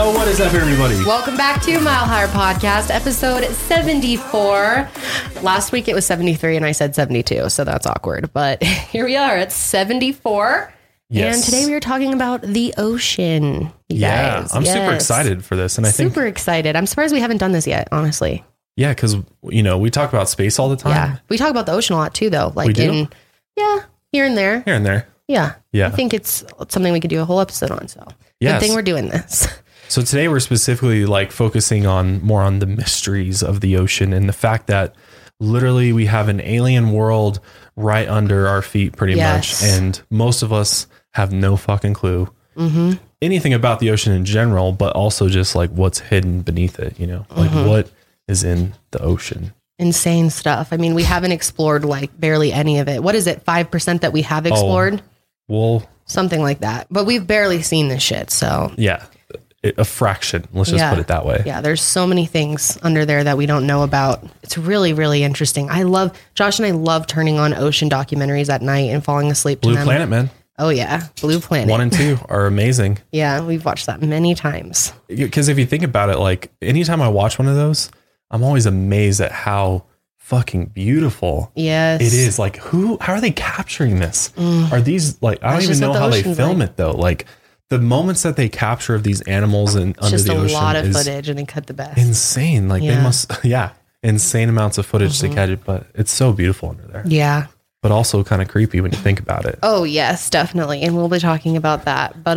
Yo, what is up, everybody? Welcome back to Mile Higher Podcast, episode 74. Last week it was 73 and I said 72, so that's awkward. But here we are at 74. Yes. And today we are talking about the ocean. Yeah, guys. I'm super excited for this. And I think super excited. I'm surprised we haven't done this yet, honestly. Yeah, because, you know, we talk about space all the time. Yeah, we talk about the ocean a lot, too, though. Like, we do? Here and there. Here and there. Yeah. Yeah. I think it's something we could do a whole episode on. So Good thing we're doing this. So today we're specifically like focusing on more on the mysteries of the ocean and the fact that literally we have an alien world right under our feet pretty much. And most of us have no fucking clue anything about the ocean in general, but also just like what's hidden beneath it, you know, like what is in the ocean. Insane stuff. I mean, we haven't explored like barely any of it. What is it? 5% that we have explored? Well, something like that. But we've barely seen this shit. So yeah, a fraction. Let's just put it that way. Yeah. There's so many things under there that we don't know about. It's really, really interesting. Josh and I love turning on ocean documentaries at night and falling asleep. Blue Planet, man. Oh yeah. Blue Planet 1 and 2 are amazing. Yeah. We've watched that many times. Cause if you think about it, like anytime I watch one of those, I'm always amazed at how fucking beautiful it is. Like how are they capturing this? Are these like, I don't even know how they film it though. Like the moments that they capture of these animals and under the ocean, just a lot of footage, and they cut the best. Insane. Like they must, insane amounts of footage to catch it, but it's so beautiful under there. Yeah. But also kind of creepy when you think about it. Oh yes, definitely. And we'll be talking about that, but,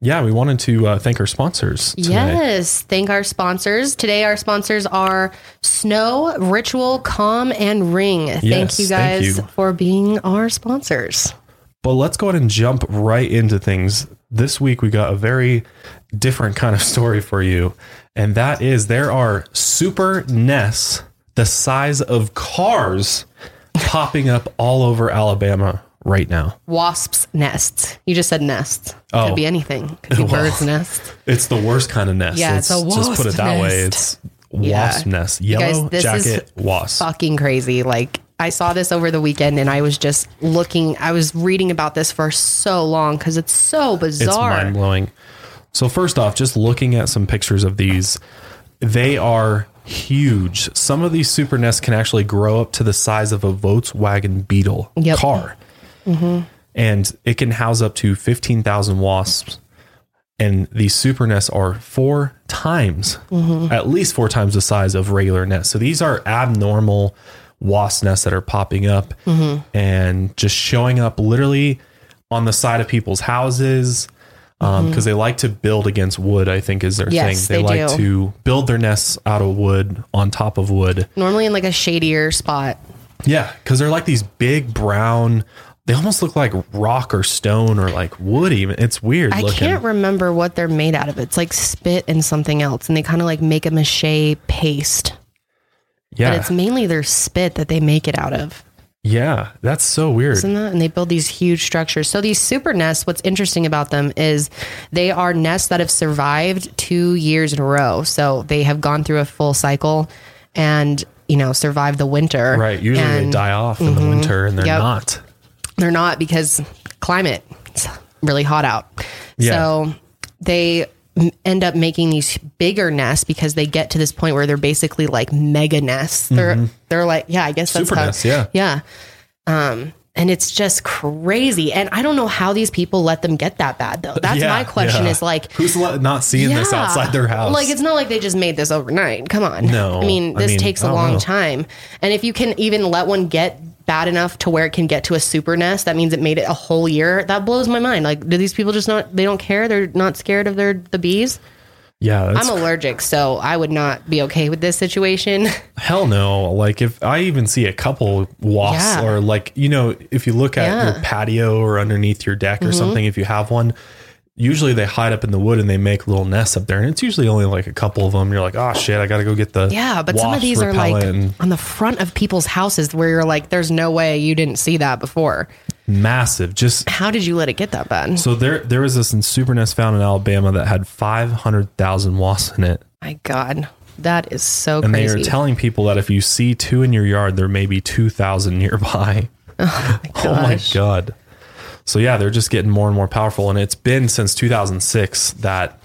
yeah, we wanted to thank our sponsors today. Yes, thank our sponsors. Today, our sponsors are Snow, Ritual, Calm, and Ring. Thank you guys for being our sponsors. But let's go ahead and jump right into things. This week, we got a very different kind of story for you. And that is there are super nests the size of cars popping up all over Alabama right now. Wasps' nests. You just said nests. Could be anything. Could be birds' nests. It's the worst kind of nest. Yeah, it's a wasp. Just put it that way. It's wasp nest. Yellow jacket wasp. Fucking crazy. Like I saw this over the weekend and I was just looking. I was reading about this for so long because it's so bizarre. It's mind blowing. So first off, just looking at some pictures of these, they are huge. Some of these super nests can actually grow up to the size of a Volkswagen Beetle car. And it can house up to 15,000 wasps. And these super nests are at least four times the size of regular nests. So these are abnormal wasp nests that are popping up and just showing up literally on the side of people's houses. Cause they like to build against wood, I think is their thing. They like to build their nests out of wood on top of wood. Normally in like a shadier spot. Yeah. Cause they're like these big brown, they almost look like rock or stone or like wood even. It's weird looking. I can't remember what they're made out of. It's like spit and something else. And they kind of like make a mache paste. Yeah. But it's mainly their spit that they make it out of. Yeah. That's so weird. Isn't that? And they build these huge structures. So these super nests, what's interesting about them is they are nests that have survived 2 years in a row. So they have gone through a full cycle and, you know, survived the winter. Right. Usually they die off in the winter and they're not. They're not because climate, it's really hot out. Yeah. So they end up making these bigger nests because they get to this point where they're basically like mega nests. They're like, I guess that's super nests. Yeah. And it's just crazy. And I don't know how these people let them get that bad though. That's my question is like, who's not seeing this outside their house? Like, it's not like they just made this overnight. Come on. No, I mean, this takes a long time. And if you can even let one get bad enough to where it can get to a super nest, that means it made it a whole year. That blows my mind. Like, do these people just not, they don't care? They're not scared of the bees? Yeah. I'm allergic, so I would not be okay with this situation. Hell no. Like if I even see a couple wasps or like, you know, if you look at your patio or underneath your deck or something, if you have one, usually they hide up in the wood and they make little nests up there. And it's usually only like a couple of them. You're like, oh shit, I got to go get the but some of these are like on the front of people's houses where you're like, there's no way you didn't see that before. Massive. Just how did you let it get that bad? So there was this super nest found in Alabama that had 500,000 wasps in it. My God, that is so crazy. And they are telling people that if you see two in your yard, there may be 2,000 nearby. Oh my gosh. Oh my God. So yeah, they're just getting more and more powerful. And it's been since 2006 that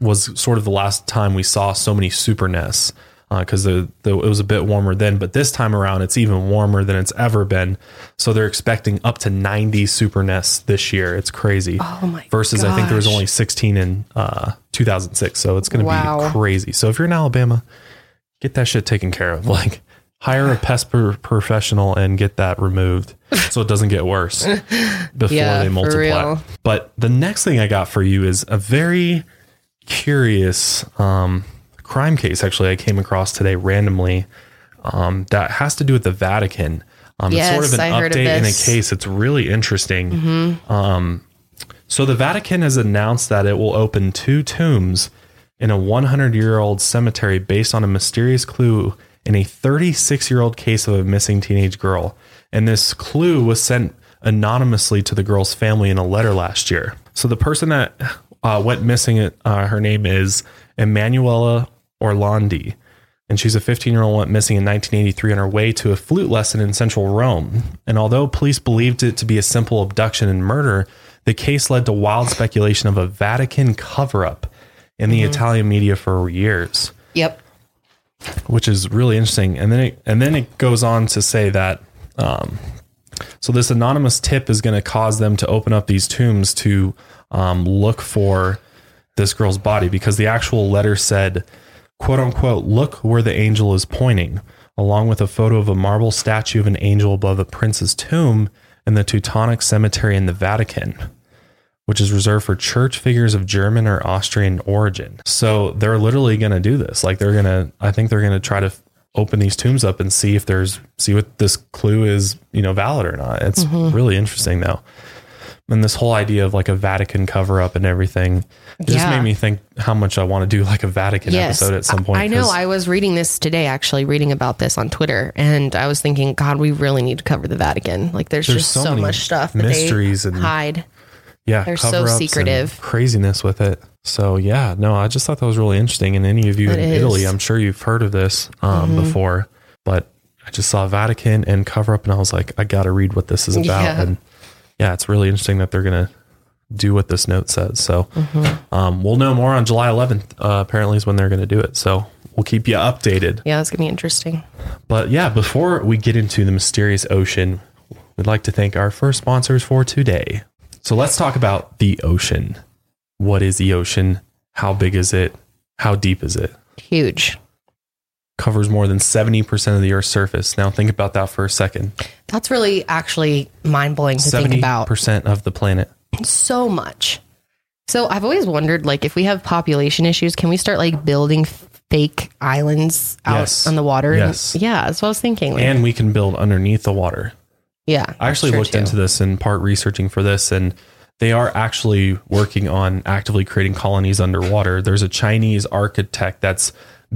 was sort of the last time we saw so many super nests, because it was a bit warmer then, but this time around it's even warmer than it's ever been. So they're expecting up to 90 super nests this year. It's crazy. Oh my versus gosh. I think there was only 16 in 2006. So it's going to be crazy. So if you're in Alabama, get that shit taken care of. Like, hire a pest professional and get that removed so it doesn't get worse before they multiply. But the next thing I got for you is a very curious, crime case actually I came across today randomly that has to do with the Vatican. Yes, it's sort of an update in a case. It's really interesting. Mm-hmm. So the Vatican has announced that it will open two tombs in a 100-year-old cemetery based on a mysterious clue in a 36-year-old case of a missing teenage girl. And this clue was sent anonymously to the girl's family in a letter last year. So the person that went missing, her name is Emanuela Orlandi, and she's a 15-year-old went missing in 1983 on her way to a flute lesson in central Rome. And although police believed it to be a simple abduction and murder, the case led to wild speculation of a Vatican cover-up in the Italian media for years. Yep. Which is really interesting. And then it goes on to say that so this anonymous tip is going to cause them to open up these tombs to look for this girl's body, because the actual letter said, quote unquote, "Look where the angel is pointing," along with a photo of a marble statue of an angel above a prince's tomb in the Teutonic Cemetery in the Vatican, which is reserved for church figures of German or Austrian origin. So they're literally going to do this. Like, they're going to, I think they're going to try to open these tombs up and see if see what this clue is, valid or not. It's really interesting though. And this whole idea of like a Vatican cover up and everything just made me think how much I want to do like a Vatican episode at some point. I know. I was reading this today, actually reading about this on Twitter, and I was thinking, God, we really need to cover the Vatican. Like, there's just so much stuff that mysteries they hide. Yeah. They're so secretive. Craziness with it. So yeah, no, I just thought that was really interesting. And any of you in Italy, I'm sure you've heard of this before, but I just saw Vatican and cover up and I was like, I got to read what this is about. Yeah. And yeah, it's really interesting that they're going to do what this note says. So we'll know more on July 11th, apparently is when they're going to do it. So we'll keep you updated. Yeah, it's going to be interesting. But yeah, before we get into the mysterious ocean, we'd like to thank our first sponsors for today. So let's talk about the ocean. What is the ocean? How big is it? How deep is it? Huge. Covers more than 70% of the Earth's surface. Now think about that for a second. That's really actually mind-blowing to think about. 70% of the planet. So much. So I've always wondered, like, if we have population issues, can we start like building fake islands out on the water? Yes. Yeah, that's what I was thinking. Like, and we can build underneath the water. Yeah. I actually looked into this in part researching for this, and they are actually working on actively creating colonies underwater. There's a Chinese architect that's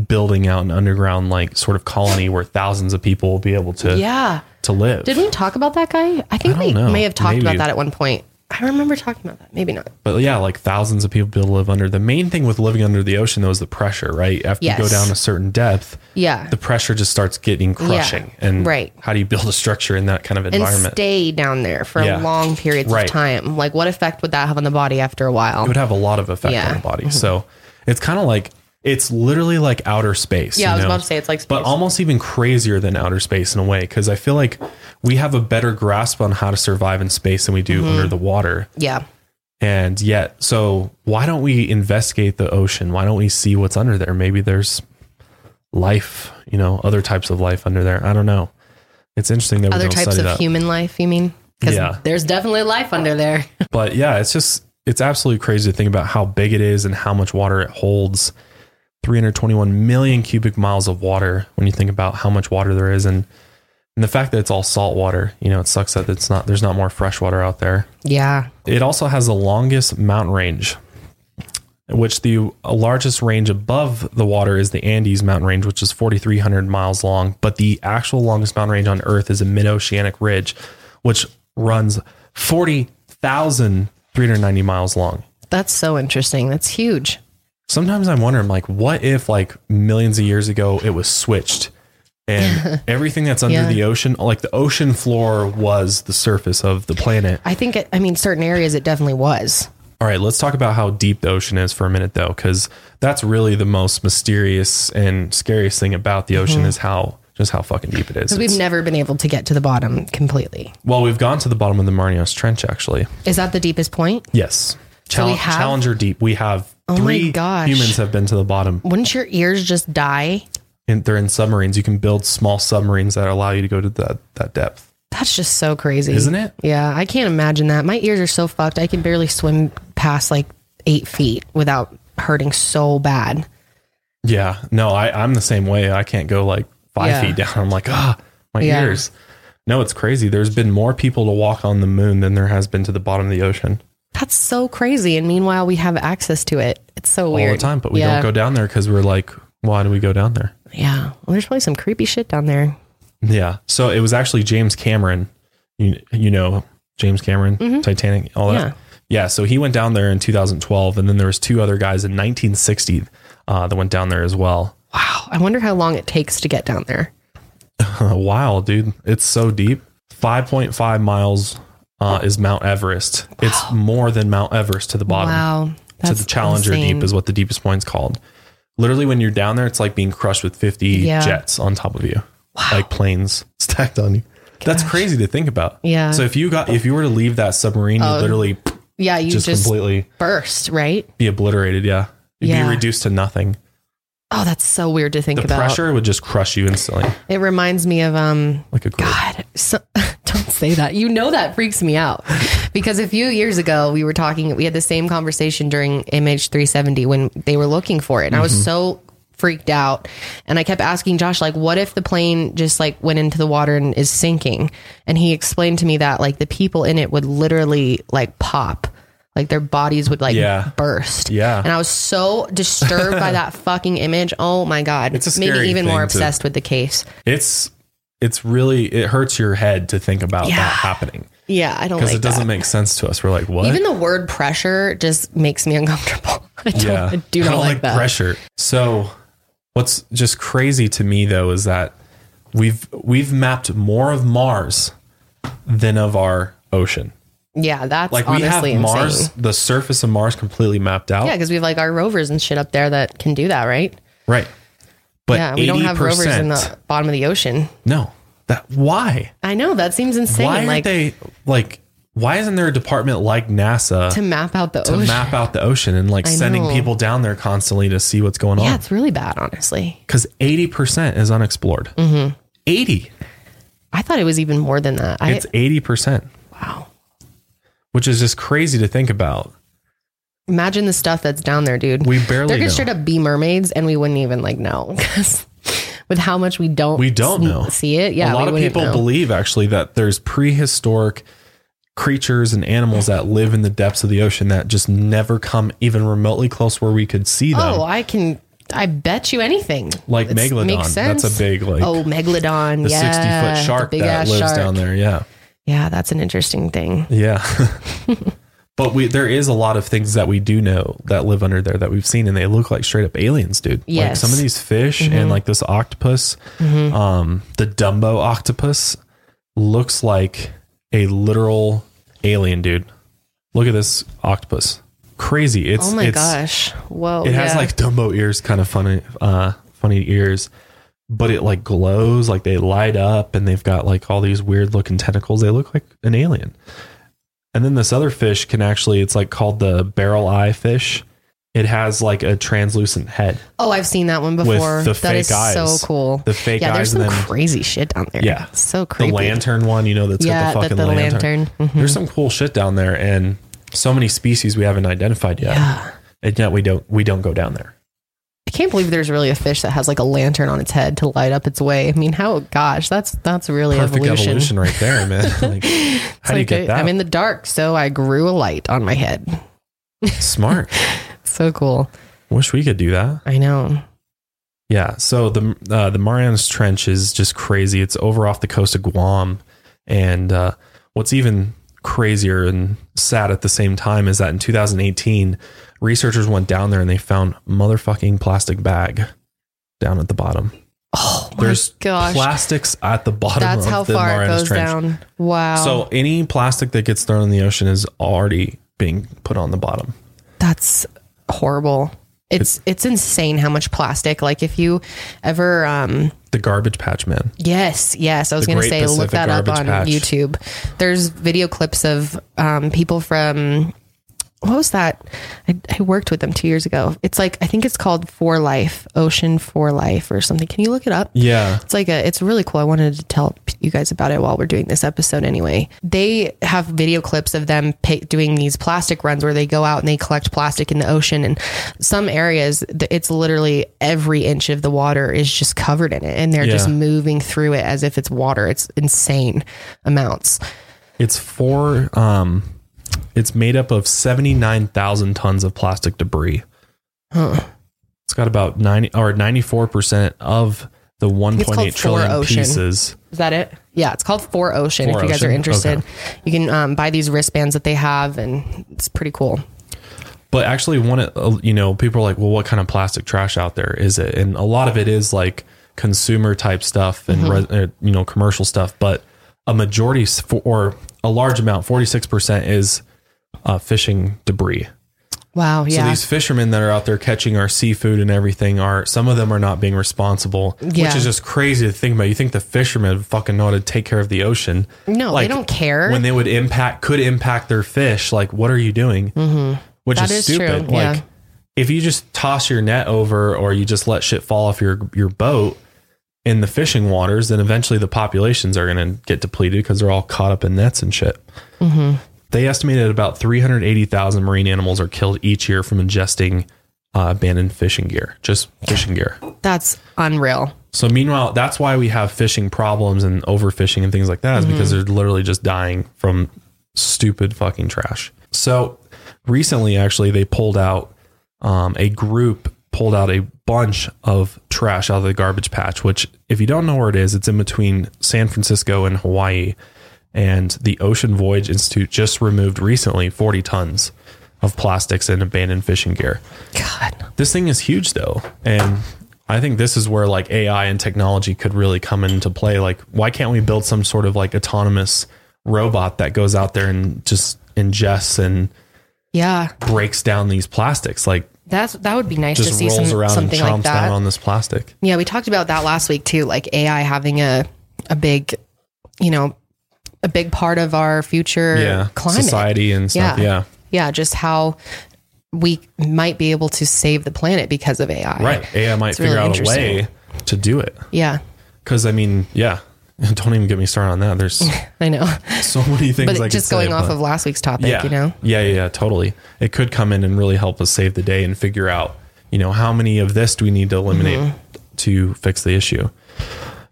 building out an underground, like, sort of colony where thousands of people will be able to live. Didn't we talk about that guy? I think we may have talked about that at one point. I remember talking about that. Maybe not. But yeah, like, thousands of people be able to live under. The main thing with living under the ocean though is the pressure, right? After you go down a certain depth, the pressure just starts getting crushing. Yeah. And how do you build a structure in that kind of environment? And stay down there for long periods of time. Like, what effect would that have on the body after a while? It would have a lot of effect on the body. So it's kind of like, it's literally like outer space. Yeah, I was about to say it's like space. But almost even crazier than outer space in a way, because I feel like we have a better grasp on how to survive in space than we do under the water. Yeah. And yet, so why don't we investigate the ocean? Why don't we see what's under there? Maybe there's life, other types of life under there. I don't know. It's interesting that other types of human life, you mean? Because there's definitely life under there. But yeah, it's absolutely crazy to think about how big it is and how much water it holds. 321 million cubic miles of water. When you think about how much water there is and the fact that it's all salt water, it sucks that there's not more fresh water out there. Yeah. It also has the longest mountain range, which the largest range above the water is the Andes mountain range, which is 4,300 miles long. But the actual longest mountain range on Earth is a mid-oceanic ridge, which runs 40,390 miles long. That's so interesting. That's huge. Sometimes I wonder, I'm like, what if like millions of years ago it was switched and everything that's under the ocean, like the ocean floor was the surface of the planet. I mean, certain areas it definitely was. All right, let's talk about how deep the ocean is for a minute, though, because that's really the most mysterious and scariest thing about the ocean is how fucking deep it is. Because we've never been able to get to the bottom completely. Well, we've gone to the bottom of the Marianas Trench, actually. Is that the deepest point? Yes. Challenger Deep. We have humans have been to the bottom. Wouldn't your ears just die? And they're in submarines. You can build small submarines that allow you to go to that depth. That's just so crazy. Isn't it? Yeah. I can't imagine that. My ears are so fucked. I can barely swim past like 8 feet without hurting so bad. Yeah. No, I'm the same way. I can't go like 5 feet down. I'm like, my ears. No, it's crazy. There's been more people to walk on the moon than there has been to the bottom of the ocean. That's so crazy. And meanwhile, we have access to it. It's so weird. All the time, but we don't go down there because we're like, why do we go down there? Yeah. Well, there's probably some creepy shit down there. Yeah. So it was actually James Cameron, you know, James Cameron, Titanic, all that. Yeah. So he went down there in 2012. And then there was two other guys in 1960 that went down there as well. Wow. I wonder how long it takes to get down there. Wow, dude. It's so deep. 5.5 miles is Mount Everest. Wow. It's more than Mount Everest to the bottom. Wow. That's so the Challenger Deep is what the deepest point's called. Literally, when you're down there, it's like being crushed with 50 jets on top of you. Wow. Like planes stacked on you. Gosh. That's crazy to think about. Yeah. So if you were to leave that submarine, you literally, you just completely burst, right? Be obliterated. Yeah. You'd be reduced to nothing. Oh, that's so weird to think about. The pressure would just crush you instantly. It reminds me of, like a group. God, don't say that. You know, that freaks me out because a few years ago we had the same conversation during MH370 when they were looking for it. And I was so freaked out. And I kept asking Josh, like, what if the plane just like went into the water and is sinking? And he explained to me that like the people in it would literally like pop, like their bodies would like burst. Yeah. And I was so disturbed by that fucking image. Oh my God. It's maybe even more obsessed with the case. It's really, it hurts your head to think about that happening. Yeah. I don't like that. Because it doesn't make sense to us. We're like, what? Even the word pressure just makes me uncomfortable. I don't like that. Pressure. So what's just crazy to me, though, is that we've mapped more of Mars than of our ocean. Yeah, that's like we have insane. Mars, the surface of Mars completely mapped out. Yeah, because we have like our rovers and shit up there that can do that, right? Right. But we don't have rovers in the bottom of the ocean. No. Why? I know, that seems insane. Why aren't they like? Why isn't there a department like NASA to map out the ocean? Map out the ocean and like sending people down there constantly to see what's going on. Yeah, it's really bad, honestly. Because 80% is unexplored. 80. I thought it was even more than that. It's 80%. Wow. Which is just crazy to think about. Imagine the stuff that's down there, dude. We barely know. There could straight up be mermaids and we wouldn't even like know. Because with how much we don't know. See it. Yeah. A lot of people believe actually that there's prehistoric creatures and animals that live in the depths of the ocean that just never come even remotely close where we could see them. Oh, I bet you anything. Like Megalodon. Makes sense. That's a big like. Oh, Megalodon. The 60-foot shark that lives down there. Yeah. Yeah, that's an interesting thing. Yeah. But there is a lot of things that we do know that live under there that we've seen, and they look like straight up aliens, dude. Yes. Like some of these fish and like this octopus, the Dumbo octopus looks like a literal alien, dude. Look at this octopus. Crazy. Oh my gosh. Whoa. It has like Dumbo ears, kind of funny ears, but it like glows, like they light up and they've got like all these weird looking tentacles. They look like an alien. And then this other fish can actually, it's like called the barrel eye fish. It has like a translucent head. Oh, I've seen that one before. With the fake eyes. That is so cool. The fake eyes. There's some crazy shit down there. Yeah. It's so creepy. The lantern one, you know, that's got the fucking lantern. Mm-hmm. There's some cool shit down there and so many species we haven't identified yet. Yeah. And yet we don't go down there. I can't believe there's really a fish that has like a lantern on its head to light up its way. I mean, that's really perfect evolution right there, man. Like, how do you get that? I'm in the dark, so I grew a light on my head. Smart. So cool. Wish we could do that. I know. Yeah. So the Marianas Trench is just crazy. It's over off the coast of Guam. And what's even crazier and sad at the same time is that in 2018, researchers went down there and they found motherfucking plastic bag down at the bottom. Oh my gosh. There's plastics at the bottom of the Marianas Trench. That's how far it goes down. Wow. So any plastic that gets thrown in the ocean is already being put on the bottom. That's horrible. It's insane how much plastic. Like if you ever the garbage patch man. Yes. I was going to say Pacific look that up on patch. YouTube. There's video clips of people from what was that? I worked with them 2 years ago. It's like I think it's called For Life, Ocean For Life or something. Can you look it up? Yeah. It's really cool. I wanted to tell you guys about it while we're doing this episode anyway. They have video clips of them doing these plastic runs where they go out and they collect plastic in the ocean, and some areas it's literally every inch of the water is just covered in it, and they're just moving through it as if it's water. It's insane amounts. It's it's made up of 79,000 tons of plastic debris. Huh. It's got about 94% of the 1.8 trillion pieces. Is that it? Yeah, it's called Four Ocean. If you guys are interested, you can buy these wristbands that they have, and it's pretty cool. But actually, people are like, well, what kind of plastic trash out there is it? And a lot of it is like consumer type stuff and commercial stuff, but a majority or a large amount, 46% is fishing debris. Wow. Yeah. So these fishermen that are out there catching our seafood and everything some of them are not being responsible, which is just crazy to think about. You think the fishermen fucking know how to take care of the ocean. No, they don't care. When they could impact their fish. Like, what are you doing? Mm-hmm. Which is stupid. True. Like if you just toss your net over or you just let shit fall off your boat in the fishing waters, then eventually the populations are going to get depleted because they're all caught up in nets and shit. Mm-hmm. They estimated about 380,000 marine animals are killed each year from ingesting abandoned fishing gear, just fishing gear. That's unreal. So meanwhile, that's why we have fishing problems and overfishing and things like that, is because they're literally just dying from stupid fucking trash. So recently, actually, they pulled out a bunch of trash out of the garbage patch, which if you don't know where it is, it's in between San Francisco and Hawaii. And the Ocean Voyage Institute just removed recently 40 tons of plastics and abandoned fishing gear. God, this thing is huge though. And I think this is where like AI and technology could really come into play. Like, why can't we build some sort of like autonomous robot that goes out there and just ingests and breaks down these plastics? Like, that would be nice to see something like that down on this plastic. Yeah. We talked about that last week too, like AI having a big part of our future climate society and stuff. Yeah. Just how we might be able to save the planet because of AI. Right. AI might figure out a way to do it. Yeah. Cause I mean, don't even get me started on that. There's I know so many things, but just going off of last week's topic, totally. It could come in and really help us save the day and figure out, how many of this do we need to eliminate to fix the issue?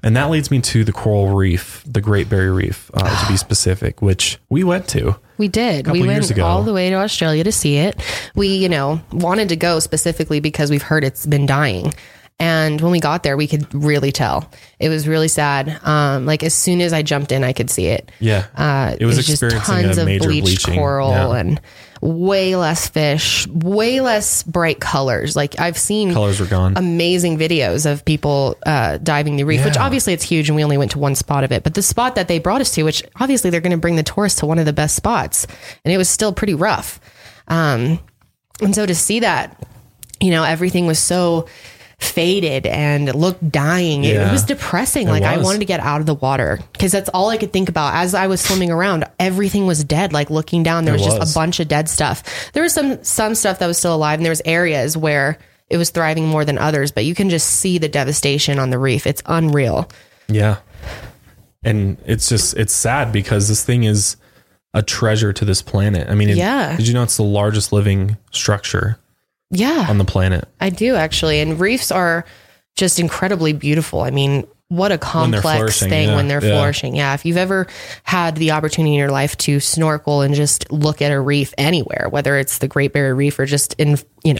And that leads me to the coral reef, the Great Barrier Reef, to be specific, which we went to. We did. We went all the way to Australia to see it. We, wanted to go specifically because we've heard it's been dying. And when we got there, we could really tell. It was really sad. As soon as I jumped in, I could see it. Yeah. It was experiencing just tons of bleached coral and way less fish, way less bright colors. Like I've seen colors were gone. Amazing videos of people diving the reef, which obviously it's huge and we only went to one spot of it. But the spot that they brought us to, which obviously they're going to bring the tourists to one of the best spots. And it was still pretty rough. And so to see that, everything was so faded and looked dying. It was depressing. I wanted to get out of the water because that's all I could think about as I was swimming around. Everything was dead. Like looking down, there was just a bunch of dead stuff. There was some stuff that was still alive, and there was areas where it was thriving more than others, but you can just see the devastation on the reef. It's unreal. Yeah. And it's sad because this thing is a treasure to this planet. I mean, did you know it's the largest living structure? Yeah. On the planet. I do actually. And reefs are just incredibly beautiful. I mean, what a complex thing when they're flourishing. Yeah. If you've ever had the opportunity in your life to snorkel and just look at a reef anywhere, whether it's the Great Barrier Reef or just in,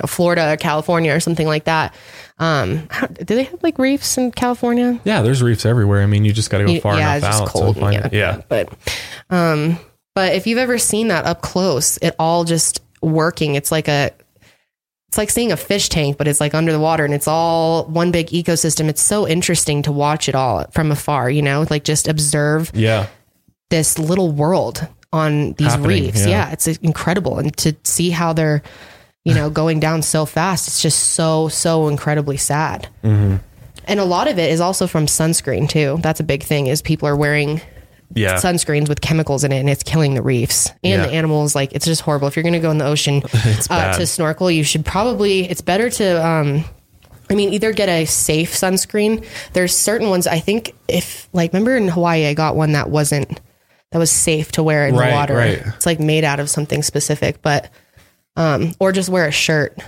Florida or California or something like that. Do they have like reefs in California? Yeah. There's reefs everywhere. I mean, you just got to go far enough out cold to find it. Yeah. But if you've ever seen that up close, it all just working, it's like seeing a fish tank, but it's like under the water and it's all one big ecosystem. It's so interesting to watch it all from afar, just observe this little world on these reefs. Yeah, it's incredible. And to see how they're, you know, going down so fast, it's just so incredibly sad. Mm-hmm. And a lot of it is also from sunscreen too. That's a big thing, is people are wearing sunscreens with chemicals in it, and it's killing the reefs and the animals. Like, it's just horrible. If you're going to go in the ocean to snorkel, you should probably, it's better to, either get a safe sunscreen. There's certain ones, I think, remember in Hawaii, I got one that was safe to wear in the water. Right. It's like made out of something specific, but, or just wear a shirt.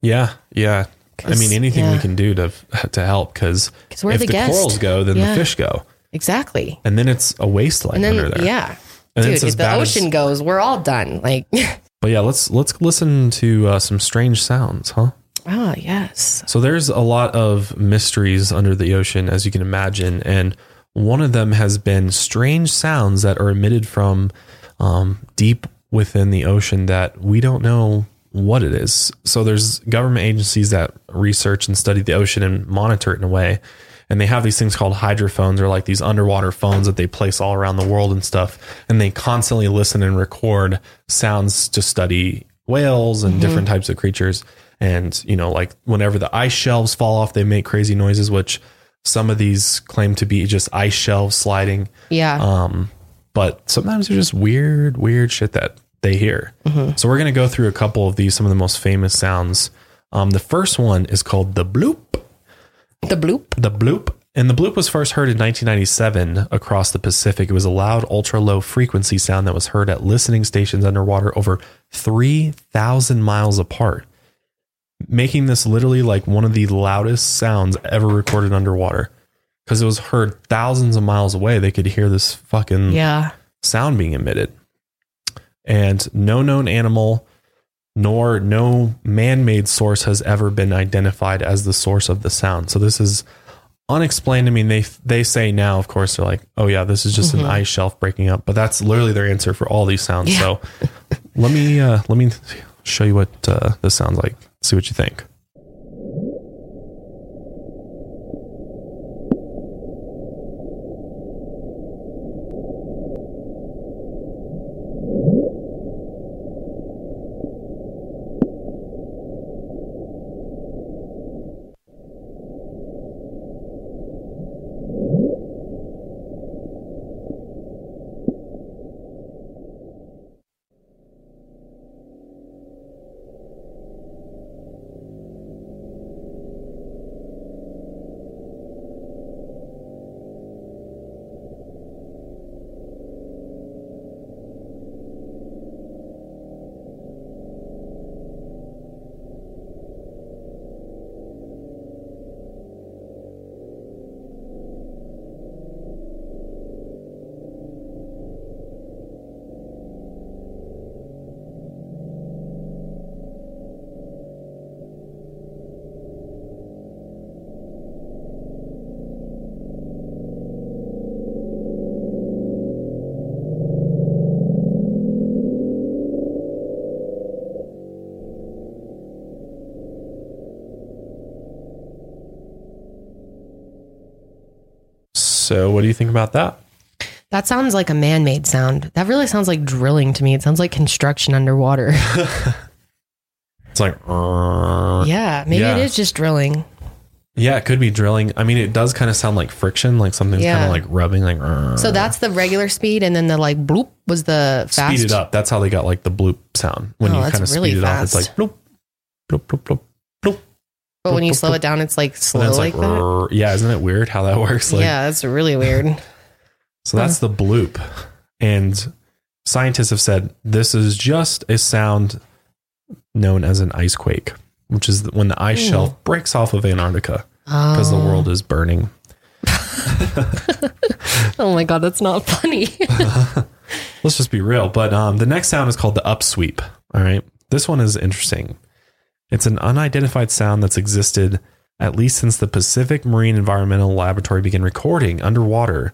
Yeah. Yeah. I mean, anything we can do to help, because if the corals go, then the fish go. Exactly. And then it's a wasteland under there. Yeah. And dude, if the ocean goes, we're all done. Like, but yeah, let's listen to some strange sounds, huh? Oh, yes. So there's a lot of mysteries under the ocean, as you can imagine. And one of them has been strange sounds that are emitted from deep within the ocean that we don't know what it is. So there's government agencies that research and study the ocean and monitor it in a way. And they have these things called hydrophones, or like these underwater phones that they place all around the world and stuff. And they constantly listen and record sounds to study whales and different types of creatures. And, you know, like whenever the ice shelves fall off, they make crazy noises, which some of these claim to be just ice shelves sliding. Yeah. But sometimes they're just weird shit that they hear. Mm-hmm. So we're going to go through a couple of these, some of the most famous sounds. The first one is called the bloop. The bloop? The bloop. And the bloop was first heard in 1997 across the Pacific. It was a loud, ultra-low frequency sound that was heard at listening stations underwater over 3,000 miles apart, making this literally like one of the loudest sounds ever recorded underwater, because it was heard thousands of miles away. They could hear this fucking sound being emitted. And no known animal nor no man-made source has ever been identified as the source of the sound. So this is unexplained. I mean, they say now, of course, they're like, oh yeah, this is just an ice shelf breaking up, but that's literally their answer for all these sounds. Yeah. So let me show you what this sounds like. See what you think. So what do you think about that? That sounds like a man-made sound. That really sounds like drilling to me. It sounds like construction underwater. It's like, maybe it is just drilling. Yeah, it could be drilling. I mean, it does kind of sound like friction, like something's kind of like rubbing, like. So that's the regular speed, and then the like bloop was the fast. Speed it up. That's how they got like the bloop sound. When you kind of really speed it up, it's like bloop, bloop, bloop, bloop. But when you slow it down, it's like slow, it's like that. Yeah, isn't it weird how that works? Like, yeah, that's really weird. So that's the bloop. And scientists have said this is just a sound known as an ice quake, which is when the ice shelf breaks off of Antarctica because the world is burning. Oh my God, that's not funny. Let's just be real. But the next sound is called the upsweep. All right. This one is interesting. It's an unidentified sound that's existed at least since the Pacific Marine Environmental Laboratory began recording underwater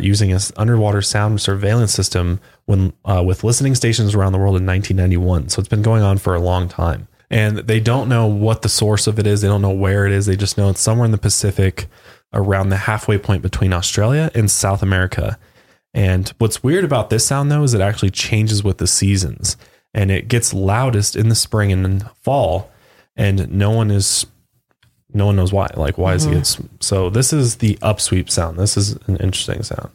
using an underwater sound surveillance system with listening stations around the world in 1991. So it's been going on for a long time. And they don't know what the source of it is. They don't know where it is. They just know it's somewhere in the Pacific around the halfway point between Australia and South America. And what's weird about this sound, though, is it actually changes with the seasons, and it gets loudest in the spring and fall, and no one knows why. Like, why mm-hmm. is it gets, so this is the upsweep sound. This is an interesting sound.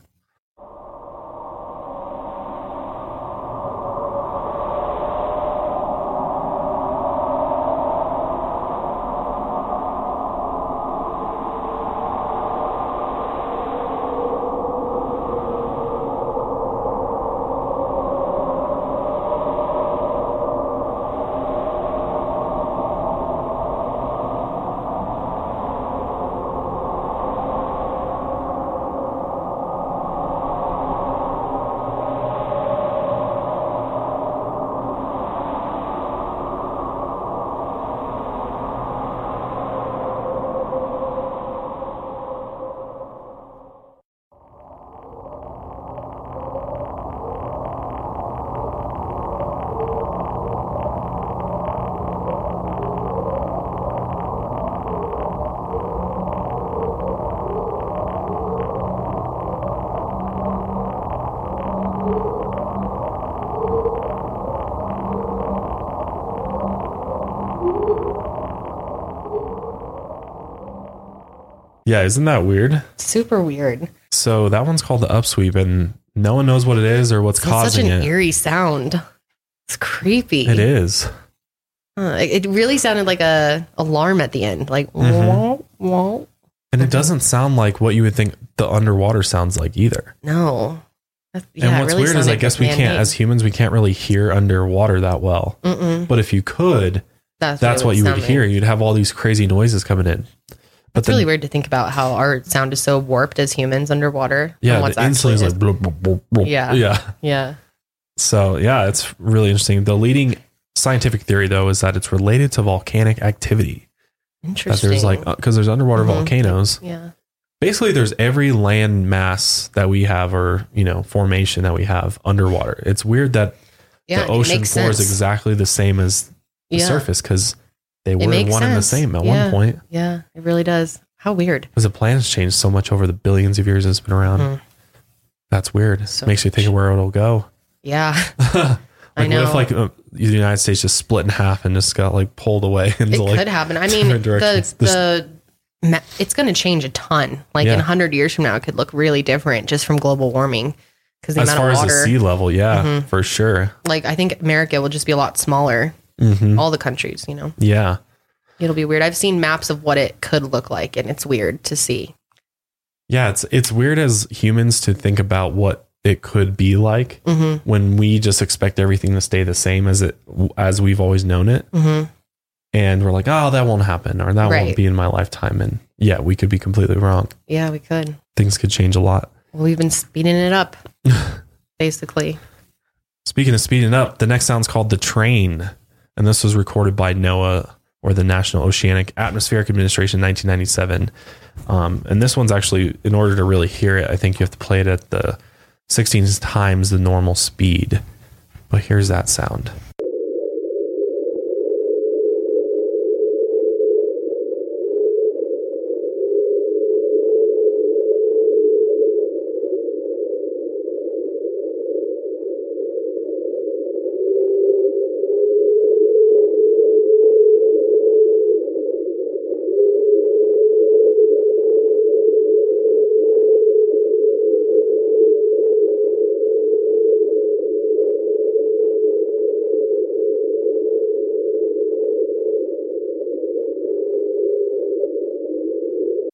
Yeah, isn't that weird? Super weird. So that one's called the upsweep, and no one knows what it is or what's causing it. It's such an eerie sound. It's creepy. It is. It really sounded like a alarm at the end, like mm-hmm. wah, wah. And it doesn't sound like what you would think the underwater sounds like either. No. Yeah, and what's really weird is, I guess we can't, as humans, we can't really hear underwater that well. Mm-mm. But if you could, that's what you would hear. You'd have all these crazy noises coming in. But it's really weird to think about how our sound is so warped as humans underwater. Yeah, the insulin is like bloop, bloop, bloop, bloop. Yeah. So yeah, it's really interesting. The leading scientific theory, though, is that it's related to volcanic activity. Interesting. That there's like, because there's underwater mm-hmm. volcanoes. Yeah. Basically, there's every land mass that we have, or formation that we have underwater. It's weird that the ocean floor is exactly the same as the surface, because they were one and the same at one point. Yeah, it really does. How weird. Because the planet's changed so much over the billions of years it's been around. Mm. That's weird. So makes you think of where it'll go. Yeah. I know. What if the United States just split in half and just got pulled away? It could happen. I mean, it's going to change a ton. In 100 years from now, it could look really different just from global warming. Because as far as the sea level, yeah, mm-hmm. for sure. I think America will just be a lot smaller. Mm-hmm. All the countries, Yeah. It'll be weird. I've seen maps of what it could look like, and it's weird to see. Yeah, it's weird as humans to think about what it could be like mm-hmm. when we just expect everything to stay the same as we've always known it. Mm-hmm. And we're like, oh, that won't happen, or that won't be in my lifetime. And yeah, we could be completely wrong. Yeah, we could. Things could change a lot. Well, we've been speeding it up, basically. Speaking of speeding up, the next sound's called the train. And this was recorded by NOAA, or the National Oceanic Atmospheric Administration, in 1997. And this one's actually, in order to really hear it, I think you have to play it at the 16 times the normal speed. But here's that sound.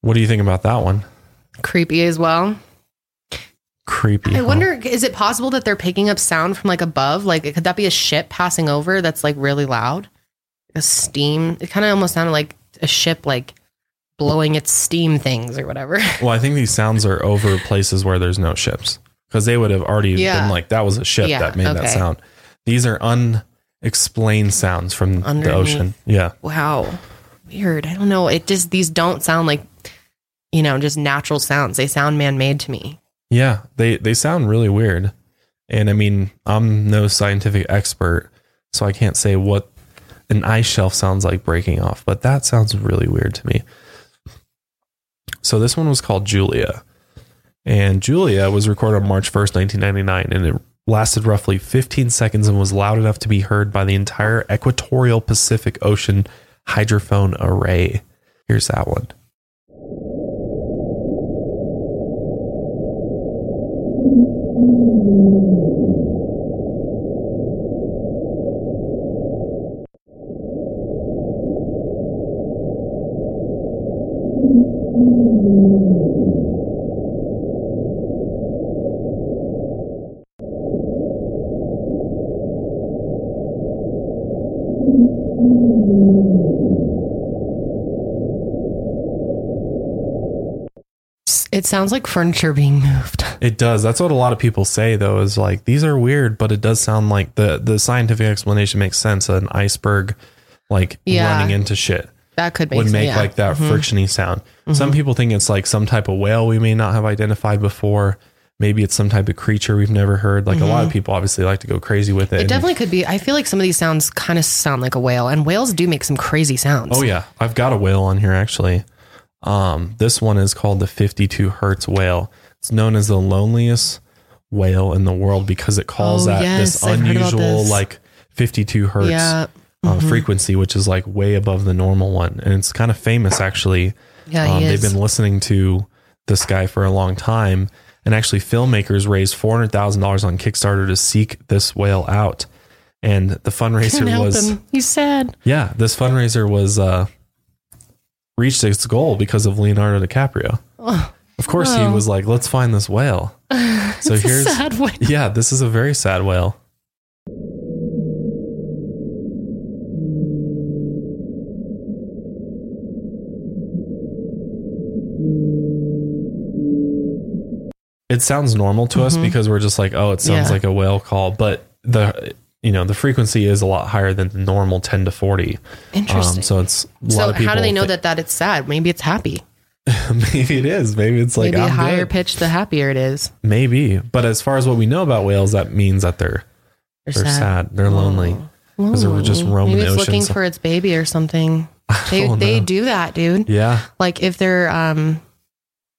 What do you think about that one? Creepy as well. Creepy. I wonder, is it possible that they're picking up sound from above? Could that be a ship passing over that's really loud? A steam. It kind of almost sounded like a ship blowing its steam things or whatever. Well, I think these sounds are over places where there's no ships, because they would have already been that was a ship that made that sound. These are unexplained sounds from underneath the ocean. Yeah. Wow. Weird. I don't know. It just, these don't sound like, just natural sounds. They sound man-made to me. Yeah, they sound really weird. And I mean, I'm no scientific expert, so I can't say what an ice shelf sounds like breaking off, but that sounds really weird to me. So this one was called Julia, And Julia was recorded on March 1st, 1999, and it lasted roughly 15 seconds and was loud enough to be heard by the entire equatorial Pacific Ocean hydrophone array. Here's that one. It sounds like furniture being moved. It does. That's what a lot of people say, though, is like, these are weird, but it does sound like the scientific explanation makes sense. An iceberg, like, running into shit. That could make like that frictiony sound. Mm-hmm. Some people think it's like some type of whale we may not have identified before. Maybe it's some type of creature we've never heard. Like a lot of people obviously like to go crazy with it. It definitely could be. I feel like some of these sounds kind of sound like a whale, and whales do make some crazy sounds. Oh, yeah. I've got a whale on here, actually. This one is called the 52 Hertz whale. It's known as the loneliest whale in the world because it calls this unusual, like 52 Hertz frequency, which is like way above the normal one. And it's kind of famous, actually. Yeah, they've been listening to this guy for a long time, and actually filmmakers raised $400,000 on Kickstarter to seek this whale out. And the fundraiser was, he's sad. Yeah. This fundraiser was, reached its goal because of Leonardo DiCaprio. Oh, of course, he was like, let's find this whale. So here's a sad whale. Yeah, this is a very sad whale. It sounds normal to us because we're just like, oh, it sounds like a whale call, but the frequency is a lot higher than the normal 10 to 40. Interesting. So it's a lot of people. How do they know that it's sad? Maybe it's happy. Maybe it is. Maybe it's like, the higher pitch, the happier it is. Maybe. But as far as what we know about whales, that means that they're sad. They're lonely. Because they're just roaming the ocean. Maybe it's looking for its baby or something. They do that, dude. Yeah. Like if they're,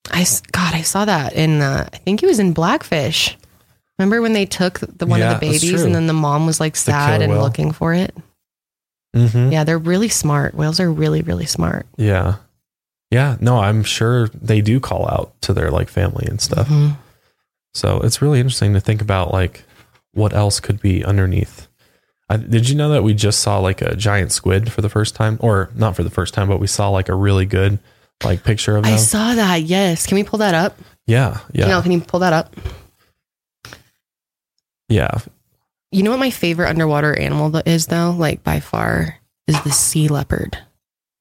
I saw that in, I think it was in Blackfish. Remember when they took the one of the babies and then the mom was like sad and looking for it? Mm-hmm. Yeah, they're really smart. Whales are really, really smart. Yeah. Yeah. No, I'm sure they do call out to their like family and stuff. Mm-hmm. So it's really interesting to think about like what else could be underneath. Did you know that we just saw like a giant squid for the first time? Or not for the first time, but we saw like a really good like picture of them. I saw that. Yes. Can we pull that up? Yeah. Yeah. Can you pull that up? Yeah. You know what my favorite underwater animal is, though? Like, by far, is the sea leopard.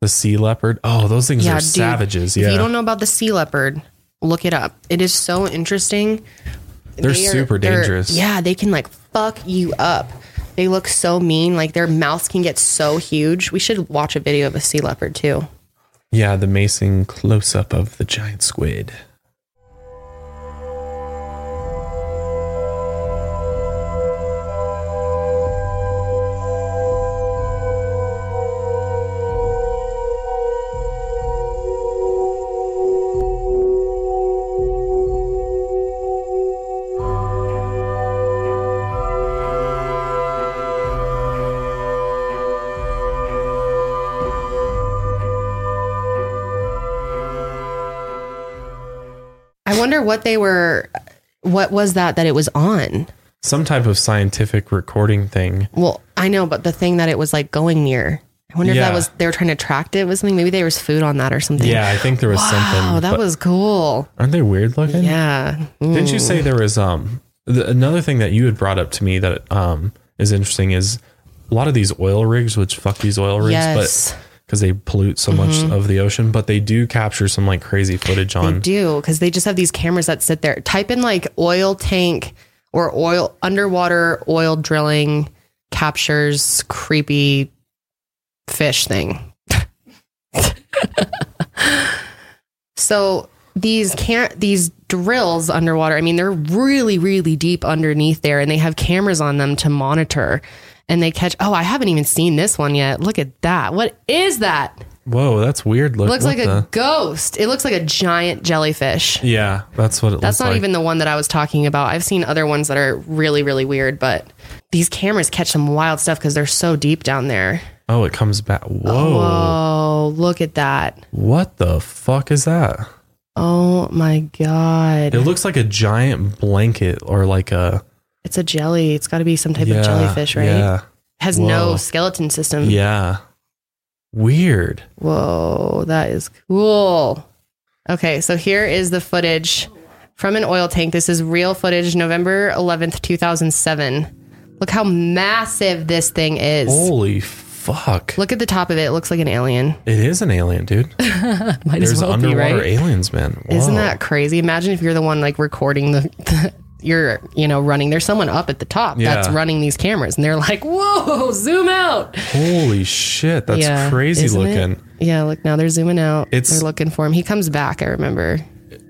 The sea leopard? Oh, those things are savages. Yeah. If you don't know about the sea leopard, look it up. It is so interesting. They're super dangerous. Yeah, they can, like, fuck you up. They look so mean. Like, their mouths can get so huge. We should watch a video of a sea leopard, too. Yeah, the amazing close-up of the giant squid. What they were, what was that it was on? Some type of scientific recording thing. Well, I know, but the thing that it was like going near, I wonder if that was, they were trying to attract it with something. Maybe there was food on that or something. Yeah, I think there was something. Oh, that was cool. Aren't they weird looking? Yeah. Mm. Didn't you say there was another thing that you had brought up to me that is interesting is a lot of these oil rigs, which fuck these oil rigs, but because they pollute so much of the ocean, but they do capture some like crazy footage on. They do, because they just have these cameras that sit there. Type in like oil tank or oil underwater oil drilling captures creepy fish thing. So these drills underwater, I mean, they're really, really deep underneath there, and they have cameras on them to monitor. And they catch, I haven't even seen this one yet. Look at that. What is that? Whoa, that's weird looking. Looks like a ghost. It looks like a giant jellyfish. Yeah, that's what it looks like. That's not even the one that I was talking about. I've seen other ones that are really, really weird, but these cameras catch some wild stuff because they're so deep down there. Oh, it comes back. Whoa. Oh, look at that. What the fuck is that? Oh my God. It looks like a giant blanket or like a... It's a jelly. It's got to be some type of jellyfish, right? Yeah. It has no skeleton system. Yeah. Weird. Whoa, that is cool. Okay, so here is the footage from an oil tank. This is real footage, November 11th, 2007. Look how massive this thing is. Holy fuck. Look at the top of it. It looks like an alien. It is an alien, dude. There's underwater aliens, man. Whoa. Isn't that crazy? Imagine if you're the one like recording the you're, you know, running. There's someone up at the top that's running these cameras, and they're like, "Whoa, zoom out!" Holy shit, that's crazy looking. It? Yeah, look, now they're zooming out. They're looking for him. He comes back. I remember.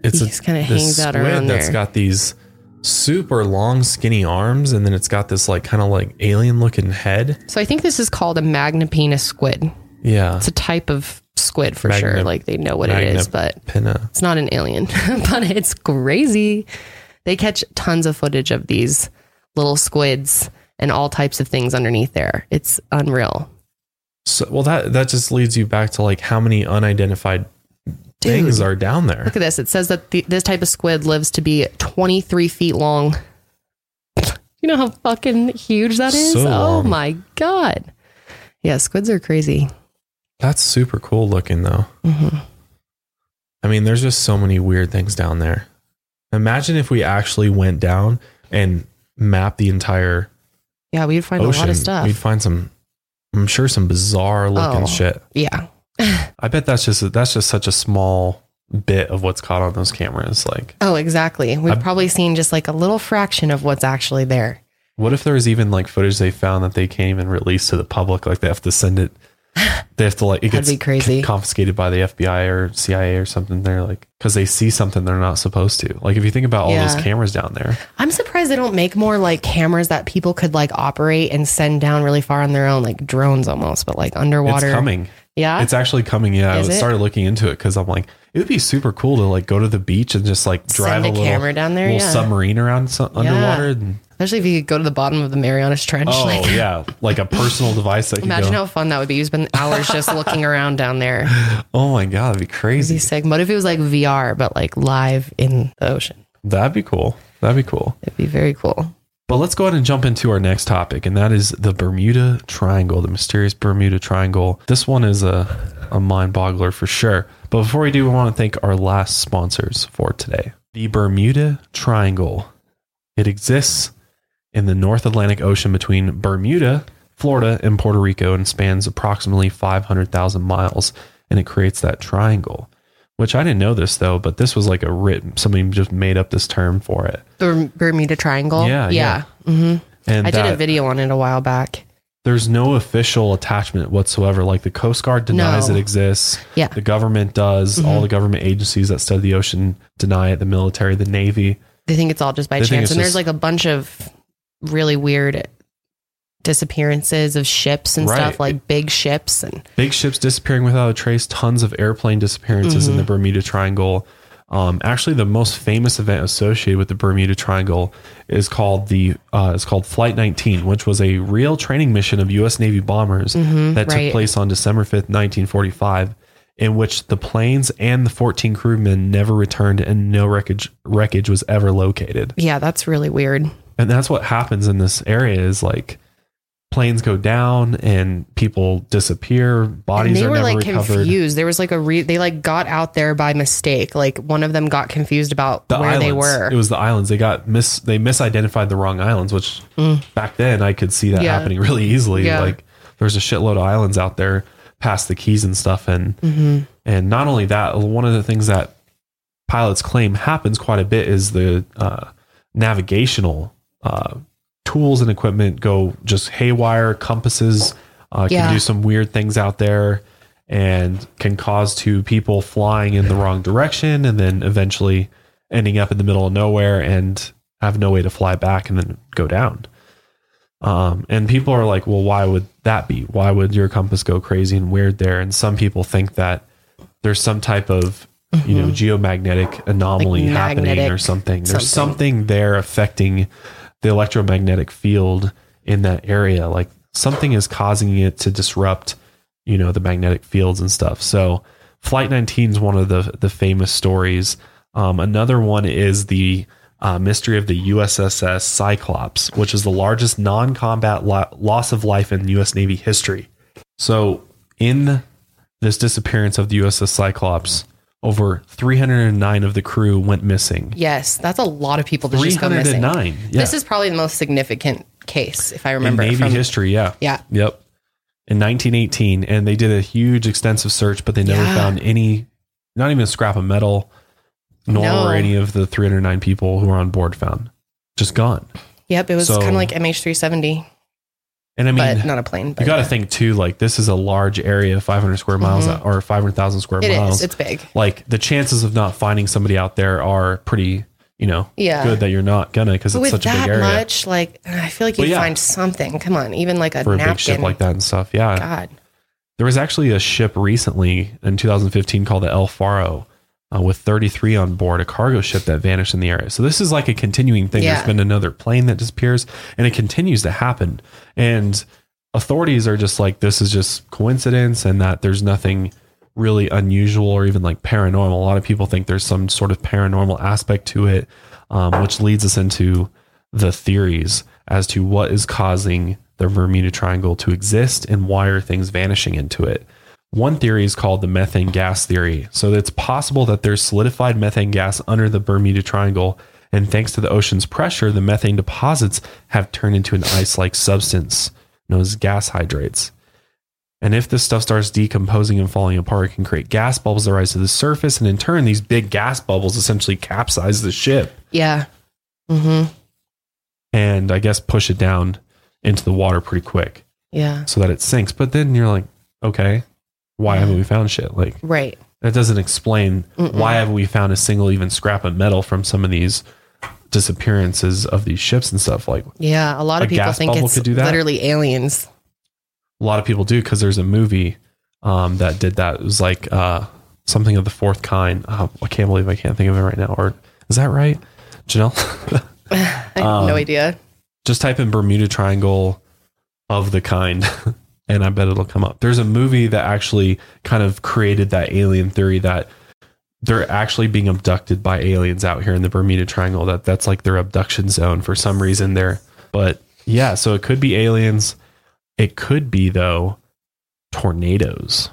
He just kind of hangs out around there. That's got these super long, skinny arms, and then it's got this like kind of like alien looking head. So I think this is called a magnapenna squid. Yeah, it's a type of squid for sure. Like they know what it is, but it's not an alien. But it's crazy. They catch tons of footage of these little squids and all types of things underneath there. It's unreal. So, well, that just leads you back to like how many unidentified things are down there. Look at this. It says that this type of squid lives to be 23 feet long. You know how fucking huge that is? So long. Oh my God. Yeah, squids are crazy. That's super cool looking though. Mm-hmm. I mean, there's just so many weird things down there. Imagine if we actually went down and mapped the entire we'd find ocean. A lot of stuff. We'd find some, I'm sure, some bizarre looking shit. Yeah. I bet that's just such a small bit of what's caught on those cameras. Like, oh, exactly. We've probably seen just like a little fraction of what's actually there. What if there was even like footage they found that they can't even release to the public? Like they have to send it. They have to like, it gets crazy. Confiscated by the FBI or CIA or something. They're like, because they see something they're not supposed to. Like if you think about all those cameras down there, I'm surprised they don't make more like cameras that people could like operate and send down really far on their own, like drones almost, but like underwater. It's coming. Yeah, it's actually coming. Yeah, I started looking into it because I'm like, it would be super cool to like go to the beach and just like drive a little camera down there, little submarine around underwater. And, especially if you could go to the bottom of the Marianas Trench. Oh, like, yeah. Like a personal device. That imagine how fun that would be. You spend hours just looking around down there. Oh, my God. That'd be crazy. That'd be sick. What if it was like VR, but like live in the ocean? That'd be cool. That'd be cool. It'd be very cool. But let's go ahead and jump into our next topic. And that is the Bermuda Triangle, the mysterious Bermuda Triangle. This one is a mind boggler for sure. But before we do, we want to thank our last sponsors for today. The Bermuda Triangle. It exists in the North Atlantic Ocean between Bermuda, Florida, and Puerto Rico, and spans approximately 500,000 miles, and it creates that triangle, which I didn't know this though, but this was like a written, somebody just made up this term for it. Bermuda Triangle? Yeah. Mm-hmm. And I did a video on it a while back. There's no official attachment whatsoever. Like the Coast Guard denies it exists. Yeah. The government does. Mm-hmm. All the government agencies that study the ocean deny it. The military, the Navy. They think it's all just by chance. And there's like a bunch of really weird disappearances of ships and stuff, like big ships disappearing without a trace, tons of airplane disappearances in the Bermuda Triangle. Actually the most famous event associated with the Bermuda Triangle is called Flight 19, which was a real training mission of U.S. Navy bombers that took place on December 5th, 1945, in which the planes and the 14 crewmen never returned and no wreckage was ever located. Yeah, that's really weird. And that's what happens in this area is like planes go down and people disappear. Bodies are never recovered. They were like confused. There was like they like got out there by mistake. Like one of them got confused about where they were. It was the islands. They they misidentified the wrong islands, which back then I could see that happening really easily. Yeah. Like there's a shitload of islands out there past the Keys and stuff. And, and not only that, one of the things that pilots claim happens quite a bit is the navigational tools and equipment go just haywire. Compasses can do some weird things out there and can cause to people flying in the wrong direction and then eventually ending up in the middle of nowhere and have no way to fly back and then go down. And people are like, well, why would that be? Why would your compass go crazy and weird there? And some people think that there's some type of, you know, geomagnetic anomaly like happening or something. There's something there affecting the electromagnetic field in that area. Like something is causing it to disrupt, you know, the magnetic fields and stuff. So Flight 19 is one of the famous stories. Another one is the mystery of the USS Cyclops, which is the largest non-combat loss of life in U.S. Navy history. So in this disappearance of the USS Cyclops, over 309 of the crew went missing. Yes, that's a lot of people that just go missing. 309. Yeah. This is probably the most significant case, if I remember. In Navy history, yeah. Yeah. Yep. In 1918, and they did a huge extensive search, but they never found any, not even a scrap of metal, nor were any of the 309 people who were on board found. Just gone. Yep, it was kind of like MH370. And I mean, but not a plane. But you got to think too, like this is a large area, 500 square miles or 500,000 square miles. It is. It's big. Like the chances of not finding somebody out there are pretty, you know, good that you're not gonna, because it's such a big area. Much, like I feel like you find something. Come on, even like a for napkin. A big ship like that and stuff. Yeah. God. There was actually a ship recently in 2015 called the El Faro with 33 on board, a cargo ship that vanished in the area. So this is like a continuing thing. There's been another plane that disappears, and it continues to happen. And authorities are just like, this is just coincidence, and that there's nothing really unusual or even like paranormal. A lot of people think there's some sort of paranormal aspect to it, which leads us into the theories as to what is causing the Bermuda Triangle to exist and why are things vanishing into it. One theory is called the methane gas theory. So it's possible that there's solidified methane gas under the Bermuda Triangle, and thanks to the ocean's pressure, the methane deposits have turned into an ice-like substance known as gas hydrates. And if this stuff starts decomposing and falling apart, it can create gas bubbles that rise to the surface, and in turn, these big gas bubbles essentially capsize the ship. Yeah. Mm-hmm. And I guess push it down into the water pretty quick. Yeah. So that it sinks. But then you're like, okay, why haven't we found shit? Like, right. That doesn't explain why haven't we found a single even scrap of metal from some of these disappearances of these ships and stuff. Like, yeah, a lot of people think it's literally aliens. A lot of people do, because there's a movie that did that. It was like something of the fourth kind. I can't believe I can't think of it right now. Or is that right, Janelle? I have no idea. Just type in Bermuda Triangle of the kind. And I bet it'll come up. There's a movie that actually kind of created that alien theory that they're actually being abducted by aliens out here in the Bermuda Triangle. That's like their abduction zone for some reason there. But yeah, so it could be aliens. It could be, though, tornadoes.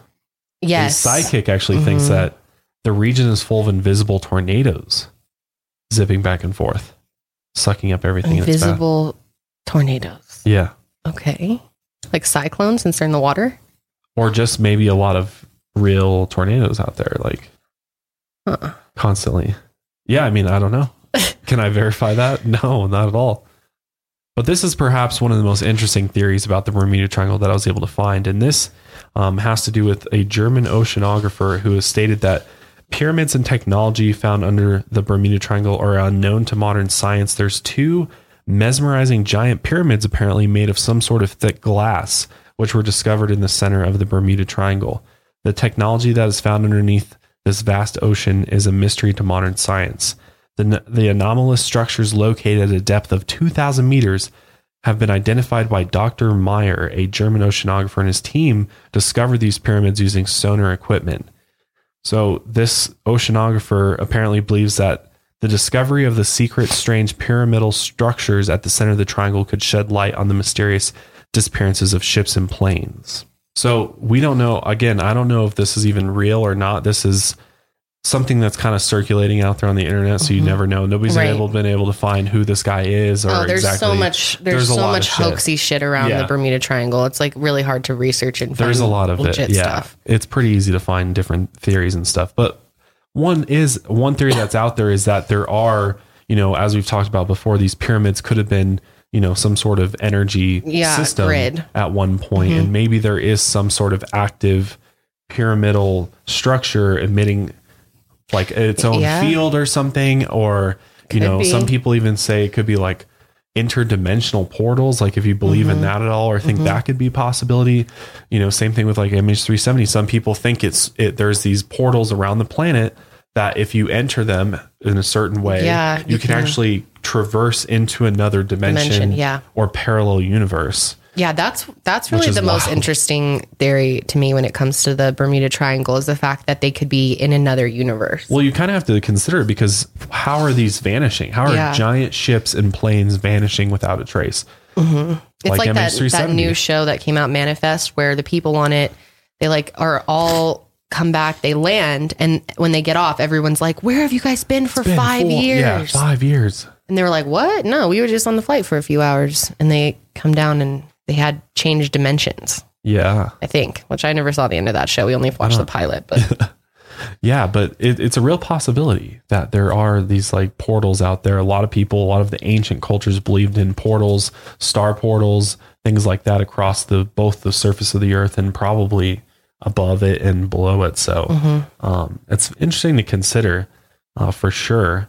Yes. And Sidekick actually thinks that the region is full of invisible tornadoes zipping back and forth, sucking up everything. Invisible tornadoes. Yeah. Okay. Like cyclones since they're in the water, or just maybe a lot of real tornadoes out there, like constantly. Yeah. I mean, I don't know. Can I verify that? No, not at all. But this is perhaps one of the most interesting theories about the Bermuda Triangle that I was able to find. And this has to do with a German oceanographer who has stated that pyramids and technology found under the Bermuda Triangle are unknown to modern science. There's two mesmerizing giant pyramids apparently made of some sort of thick glass, which were discovered in the center of the Bermuda Triangle. The technology that is found underneath this vast ocean is a mystery to modern science. The anomalous structures located at a depth of 2,000 meters have been identified by Dr. Meyer, a German oceanographer, and his team discovered these pyramids using sonar equipment. So this oceanographer apparently believes that the discovery of the secret, strange pyramidal structures at the center of the triangle could shed light on the mysterious disappearances of ships and planes. So we don't know. Again, I don't know if this is even real or not. This is something that's kind of circulating out there on the internet. So you never know. Nobody's been able to find who this guy is. Or there's exactly, so much. There's so much hoaxy shit around the Bermuda Triangle. It's like really hard to research and find. There's a lot of legit stuff. It's pretty easy to find different theories and stuff, but. One theory that's out there is that there are, you know, as we've talked about before, these pyramids could have been, you know, some sort of energy system grid at one point, and maybe there is some sort of active pyramidal structure emitting like its own field or something, or, you know, some people even say it could be like, interdimensional portals, like if you believe in that at all, or think that could be a possibility. You know, same thing with like MH370. Some people think there's these portals around the planet that if you enter them in a certain way, you can actually traverse into another dimension or parallel universe. Yeah, that's really the most interesting theory to me when it comes to the Bermuda Triangle, is the fact that they could be in another universe. Well, you kind of have to consider it, because how are these vanishing? How are giant ships and planes vanishing without a trace? It's like that new show that came out, Manifest, where the people on it, they like are all come back, they land, and when they get off, everyone's like, where have you guys been for 5 years? Yeah, 5 years. And they were like, what? No, we were just on the flight for a few hours. And they come down and they had changed dimensions. Yeah. I think, which I never saw the end of that show. We only watched the pilot, but yeah, but it's a real possibility that there are these like portals out there. A lot of the ancient cultures believed in portals, star portals, things like that across both the surface of the earth and probably above it and below it. So it's interesting to consider for sure.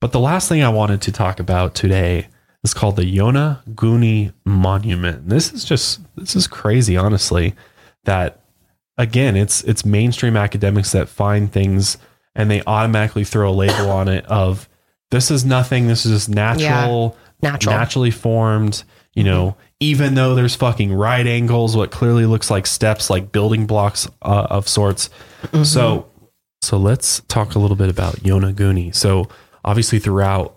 But the last thing I wanted to talk about today is called the Yonaguni Monument. This is crazy, honestly, that again, it's mainstream academics that find things and they automatically throw a label on it of, this is nothing. This is just naturally formed, you know, even though there's fucking right angles, what clearly looks like steps, like building blocks of sorts. So let's talk a little bit about Yonaguni. So obviously throughout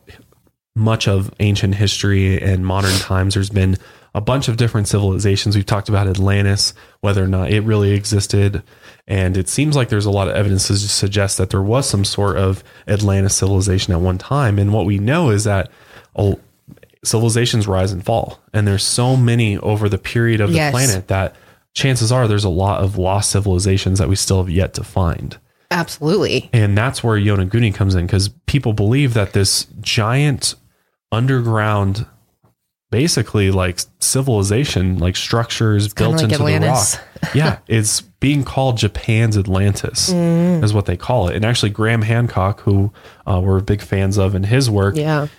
much of ancient history and modern times, there's been a bunch of different civilizations. We've talked about Atlantis, whether or not it really existed. And it seems like there's a lot of evidence to suggest that there was some sort of Atlantis civilization at one time. And what we know is that civilizations rise and fall. And there's so many over the period of the planet that chances are there's a lot of lost civilizations that we still have yet to find. Absolutely. And that's where Yonaguni comes in, because people believe that this giant underground, basically like civilization, like structures built like into Atlantis. The rock. Yeah. It's being called Japan's Atlantis is what they call it. And actually Graham Hancock, who we're big fans of in his work,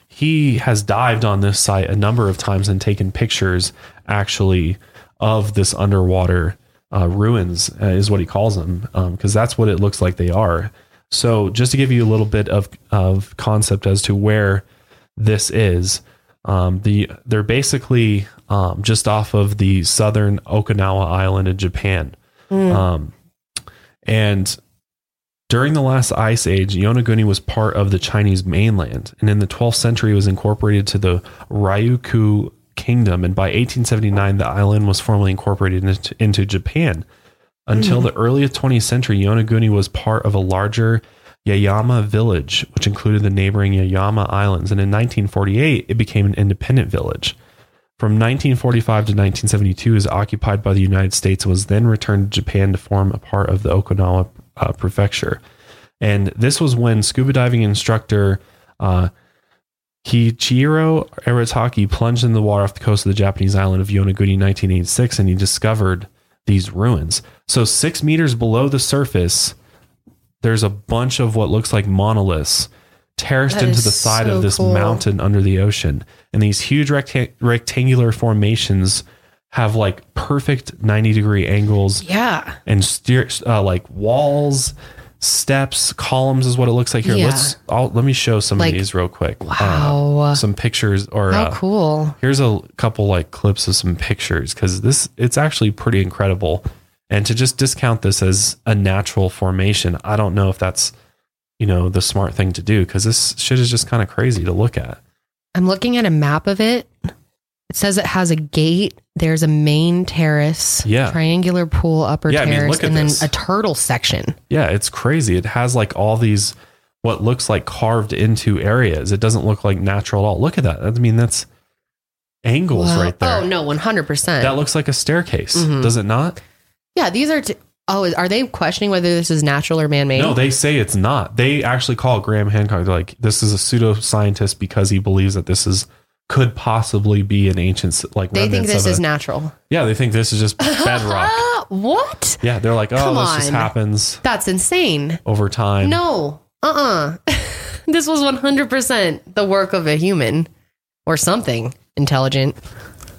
he has dived on this site a number of times and taken pictures actually of this underwater ruins is what he calls them, because that's what it looks like they are. So just to give you a little bit of concept as to where this is, they're basically just off of the southern Okinawa island in Japan. And during the last ice age, Yonaguni was part of the Chinese mainland, and in the 12th century it was incorporated to the Ryukyu Kingdom, and by 1879 the island was formally incorporated into Japan. Until the early 20th century, Yonaguni was part of a larger Yayama village, which included the neighboring Yayama Islands, and in 1948 it became an independent village. From 1945 to 1972 it was occupied by the United States and was then returned to Japan to form a part of the Okinawa prefecture. And this was when scuba diving instructor Kiichiro Arataki plunged in the water off the coast of the Japanese island of Yonaguni in 1986, and he discovered these ruins. So 6 meters below the surface, there's a bunch of what looks like monoliths terraced into the side of this mountain under the ocean. And these huge rectangular formations have like perfect 90-degree angles and like walls, steps, columns is what it looks like here. Let me show some of these real quick. Wow. Some pictures or how cool. Here's a couple like clips of some pictures, because it's actually pretty incredible. And to just discount this as a natural formation, I don't know if that's, you know, the smart thing to do, because this shit is just kind of crazy to look at. I'm looking at a map of it. It says it has a gate. There's a main terrace, triangular pool, upper terrace, and then a turtle section. Yeah, it's crazy. It has like all these, what looks like carved into areas. It doesn't look like natural at all. Look at that. I mean, that's angles right there. Oh, no, 100%. That looks like a staircase, does it not? Yeah, these are... are they questioning whether this is natural or man-made? No, they say it's not. They actually call Graham Hancock. They're like, this is a pseudoscientist because he believes that this is... could possibly be an ancient, like, they think this is natural. Yeah, they think this is just bedrock. What? Yeah, they're like, oh, this just happens. That's insane. Over time. No. This was 100% the work of a human. or something intelligent.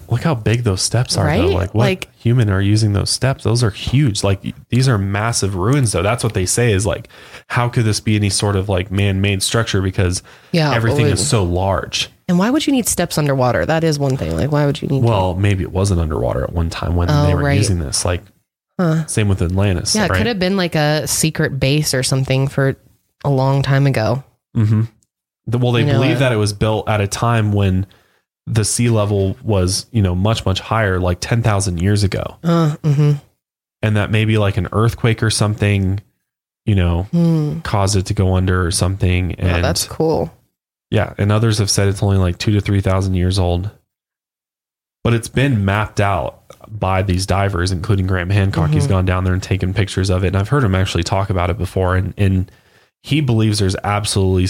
Look how big those steps are, right? Though. Like, what human are using those steps? Those are huge. Like, these are massive ruins, though. That's what they say is, like, how could this be any sort of, like, man-made structure? Because everything is so large. And why would you need steps underwater? That is one thing. Like, why would you need maybe it wasn't underwater at one time when they were using this. Like, same with Atlantis. Yeah, it could have been, like, a secret base or something for a long time ago. Mm-hmm. Well, they believe that it was built at a time when the sea level was, much, much higher, like 10,000 years ago. And that maybe like an earthquake or something, caused it to go under or something. And that's cool. Yeah. And others have said it's only like 2,000 to 3,000 years old, but it's been mapped out by these divers, including Graham Hancock. He's gone down there and taken pictures of it. And I've heard him actually talk about it before. And he believes there's absolutely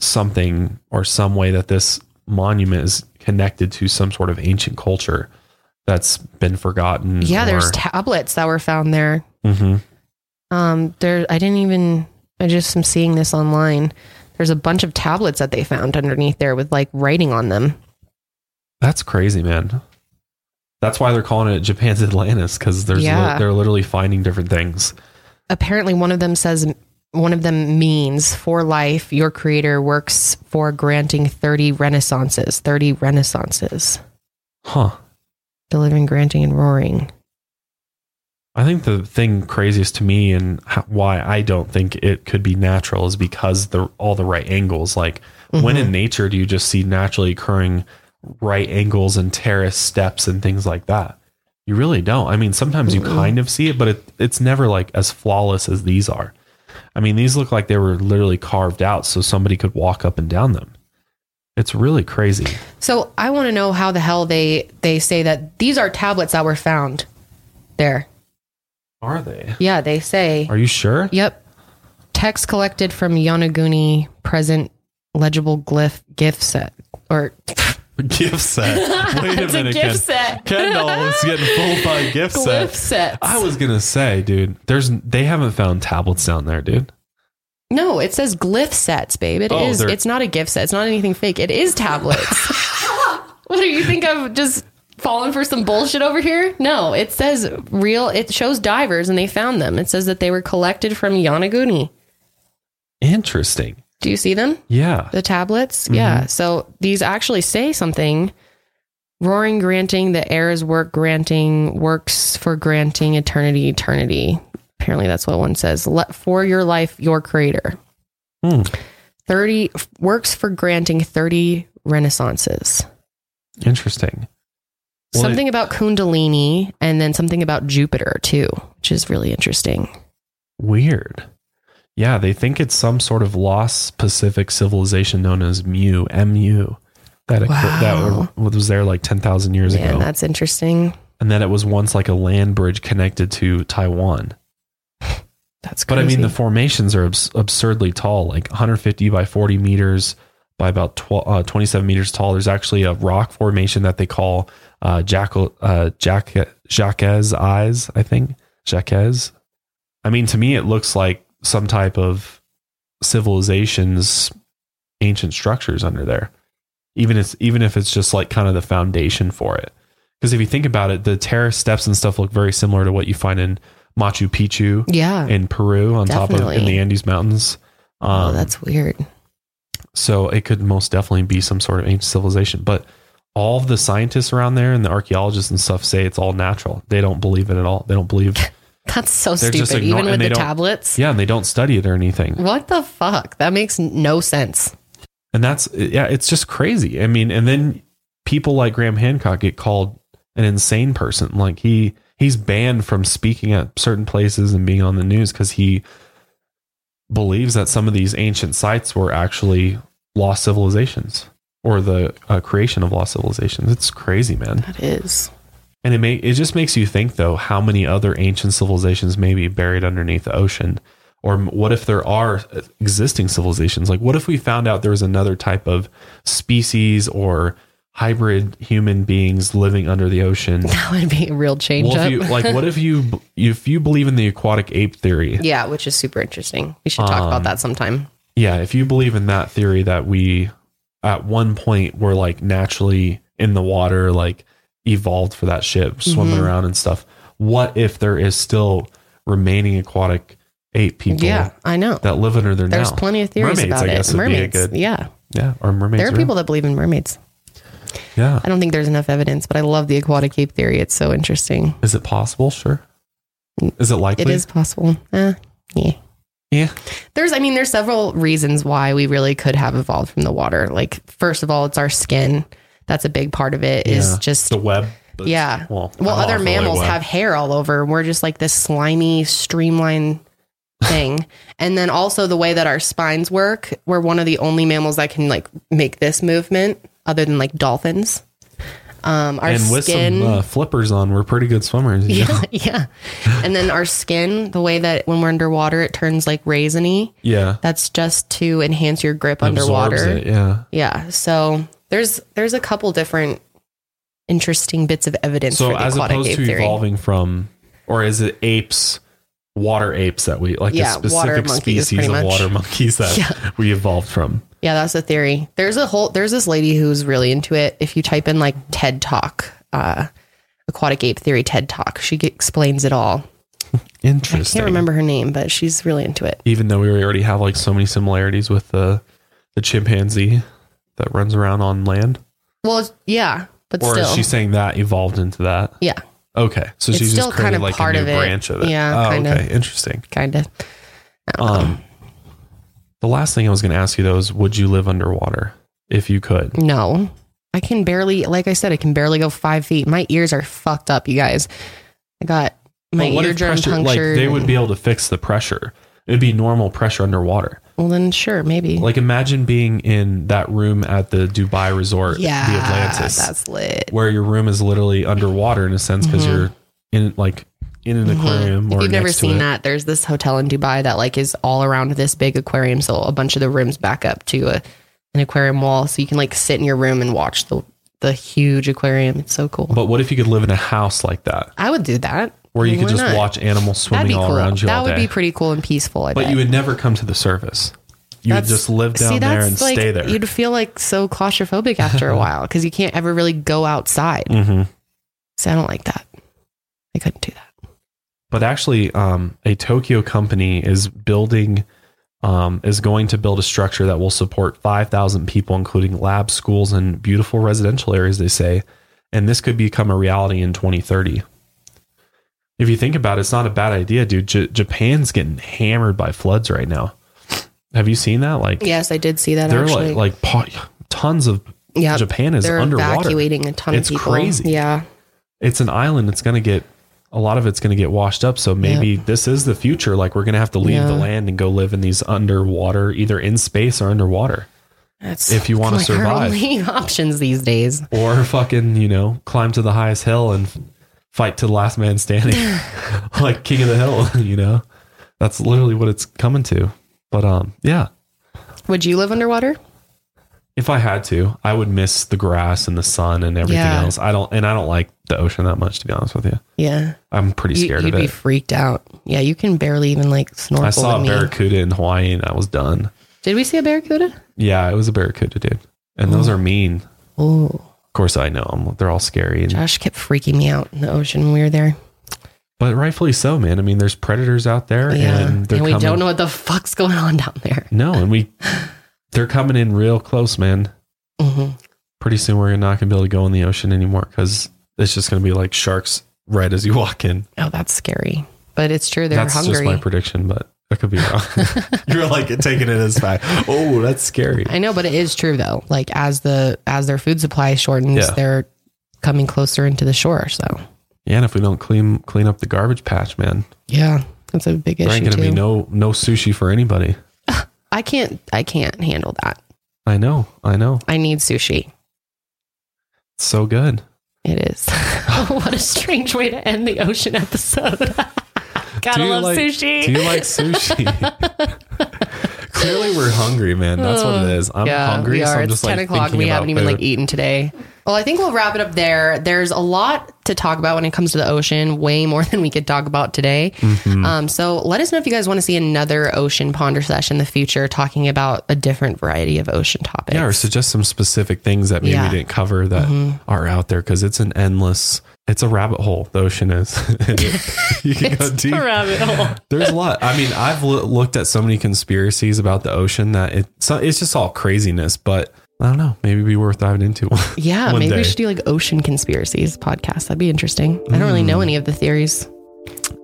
something or some way that this monument is connected to some sort of ancient culture that's been forgotten. Yeah, there's tablets that were found there. I just am seeing this online. There's a bunch of tablets that they found underneath there with like writing on them. That's crazy, man. That's why they're calling it Japan's Atlantis, because they're literally finding different things. Apparently one of them means for life, your creator works for granting 30 renaissances. Huh. Delivering, granting, and roaring. I think the thing craziest to me and why I don't think it could be natural is because all the right angles, like when in nature do you just see naturally occurring right angles and terrace steps and things like that? You really don't. I mean, sometimes you kind of see it, but it's never like as flawless as these are. I mean, these look like they were literally carved out so somebody could walk up and down them. It's really crazy. So I want to know how the hell they say that these are tablets that were found there. Are they? Yeah, they say. Are you sure? Yep. Text collected from Yonaguni present legible glyph gift set or gift set. Wait a minute, gift set. Kendall is getting full by gift sets. I was gonna say, dude, they haven't found tablets down there, dude. No, it says glyph sets, babe. It is. It's not a gift set. It's not anything fake. It is tablets. What do you think? I'm just falling for some bullshit over here? No, it says real. It shows divers and they found them. It says that they were collected from Yonaguni. Interesting. Do you see them? Yeah. The tablets? Mm-hmm. Yeah. So these actually say something. Roaring, granting, the air is work, granting, works for granting, eternity. Apparently that's what one says. For your life, your creator. 30 works for granting 30 renaissances. Interesting. Well, something about Kundalini and then something about Jupiter too, which is really interesting. Weird. Yeah, they think it's some sort of lost Pacific civilization known as MU, that was there like 10,000 years ago. That's interesting. And that it was once like a land bridge connected to Taiwan. That's crazy. But I mean, the formations are absurdly tall, like 150 by 40 meters by about 27 meters tall. There's actually a rock formation that they call Jacques Eyes, I think. Jacques. I mean, to me, it looks like some type of civilization's ancient structures under there, even if it's just like kind of the foundation for it. Because if you think about it, the terrace steps and stuff look very similar to what you find in Machu Picchu in Peru top of in the Andes Mountains. That's weird. So it could most definitely be some sort of ancient civilization, but all of the scientists around there and the archaeologists and stuff say it's all natural. They don't believe it at all. They don't believe That's so stupid, even with the tablets. Yeah, and they don't study it or anything. What the fuck? That makes no sense. And it's just crazy. I mean, and then people like Graham Hancock get called an insane person. Like he's banned from speaking at certain places and being on the news because he believes that some of these ancient sites were actually lost civilizations or the creation of lost civilizations. It's crazy, man. That is. And it just makes you think, though, how many other ancient civilizations may be buried underneath the ocean? Or what if there are existing civilizations? Like, what if we found out there was another type of species or hybrid human beings living under the ocean? That would be a real change up. What if you believe in the aquatic ape theory? Yeah, which is super interesting. We should talk about that sometime. Yeah, if you believe in that theory that we at one point were like naturally in the water, like evolved for that shit, swimming around and stuff. What if there is still remaining aquatic ape people? Yeah, I know, that live under there. There's now plenty of theories mermaids, about I guess, it. Mermaids, would be a good, yeah, or mermaids. There are people that believe in mermaids. Yeah, I don't think there's enough evidence, but I love the aquatic ape theory. It's so interesting. Is it possible? Sure. Is it likely? It is possible. Yeah. There's several reasons why we really could have evolved from the water. Like, first of all, it's our skin. That's a big part of it, is just the web. Yeah. Well, other mammals have hair all over. We're just like this slimy, streamlined thing. And then also the way that our spines work, we're one of the only mammals that can like make this movement other than like dolphins. With some flippers on, we're pretty good swimmers. Yeah. And then our skin, the way that when we're underwater, it turns like raisiny. Yeah. That's just to enhance your grip underwater. Absorbs it, yeah. Yeah. So there's a couple different interesting bits of evidence. So for the as opposed to theory. Evolving from, or is it apes, water apes that we like a specific species of water monkeys that we evolved from? Yeah, that's the theory. There's this lady who's really into it. If you type in like TED Talk, aquatic ape theory, TED Talk, she explains it all. Interesting. I can't remember her name, but she's really into it. Even though we already have like so many similarities with the chimpanzee that runs around on land. Well, yeah. But or still. Is she saying that evolved into that? Yeah. Okay. So it's she's still just kind of like part a new of branch of it. Yeah. Okay. Interesting. Kind of. The last thing I was going to ask you though is, would you live underwater if you could? No, I can barely, like I said, go 5 feet. My ears are fucked up, you guys. I got my eardrum punctured. Like they would be able to fix the pressure. It'd be normal pressure underwater. Well, then sure, maybe. Like, imagine being in that room at the Dubai resort, the Atlantis. That's lit. Where your room is literally underwater in a sense because you're in an aquarium. Or if you've never seen that, there's this hotel in Dubai that like is all around this big aquarium. So a bunch of the rooms back up to an aquarium wall, so you can like sit in your room and watch the huge aquarium. It's so cool. But what if you could live in a house like that? I would do that. Where you could just watch animals swimming all around you all day. That would be pretty cool and peaceful, I bet. But you would never come to the surface. You would just live down there and stay there. You'd feel like so claustrophobic after a while because you can't ever really go outside. Mm-hmm. So I don't like that. I couldn't do that. But actually, a Tokyo company is going to build a structure that will support 5,000 people, including labs, schools, and beautiful residential areas, they say. And this could become a reality in 2030. If you think about it, it's not a bad idea, dude. Japan's getting hammered by floods right now. Have you seen that? Like, yes, I did see that. They're actually like tons of Japan is underwater. They're evacuating a ton of people. It's crazy. Yeah, it's an island. It's going to get a lot of it's going to get washed up. So maybe this is the future. Like we're going to have to leave the land and go live in these underwater, either in space or underwater. That's if you want to survive. Only options these days. Or fucking, climb to the highest hill and fight to the last man standing like king of the hill, that's literally what it's coming to. But, would you live underwater? If I had to, I would miss the grass and the sun and everything else. I don't like the ocean that much, to be honest with you. Yeah. I'm pretty scared of it. You'd be freaked out. Yeah. You can barely even like snorkel. I saw a barracuda in Hawaii and I was done. Did we see a barracuda? Yeah, it was a barracuda, dude. And those are mean. Oh, course I know them. They're all scary. And Josh kept freaking me out in the ocean when we were there, but rightfully so, man. I mean, there's predators out there, and we don't know what the fuck's going on down there. No, and they're coming in real close, man. Mm-hmm. Pretty soon we're not gonna be able to go in the ocean anymore because it's just gonna be like sharks right as you walk in. Oh, that's scary, but it's true. They're hungry. That's just my prediction, but I could be wrong. You're like taking it as fact. Oh, that's scary. I know, but it is true though. Like as their food supply shortens, they're coming closer into the shore. So yeah, and if we don't clean up the garbage patch, man. Yeah, that's a big issue. There ain't gonna be no sushi for anybody. I can't handle that. I know. I need sushi. It's so good. It is. What a strange way to end the ocean episode. Gotta love sushi. Do you like sushi? Clearly we're hungry, man. That's what it is. I'm hungry. So I'm just like 10 o'clock. We haven't even like eaten today. Well, I think we'll wrap it up there. There's a lot to talk about when it comes to the ocean, way more than we could talk about today. Mm-hmm. So let us know if you guys want to see another Ocean Ponder Sesh in the future, talking about a different variety of ocean topics. Yeah, or suggest some specific things that maybe we didn't cover that are out there, because it's an endless... It's a rabbit hole. The ocean is. You can go deep. A rabbit hole. There's a lot. I mean, I've looked at so many conspiracies about the ocean that it's just all craziness, but I don't know. Maybe it'd be worth diving into one. Yeah. One maybe day. We should do like ocean conspiracies podcast. That'd be interesting. I don't really know any of the theories.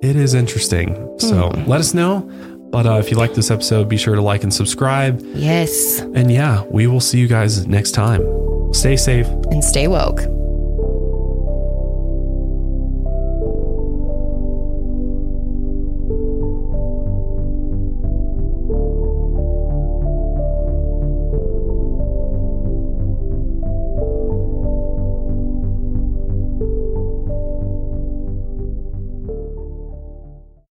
It is interesting. So let us know. But if you like this episode, be sure to like and subscribe. Yes. And yeah, we will see you guys next time. Stay safe and stay woke.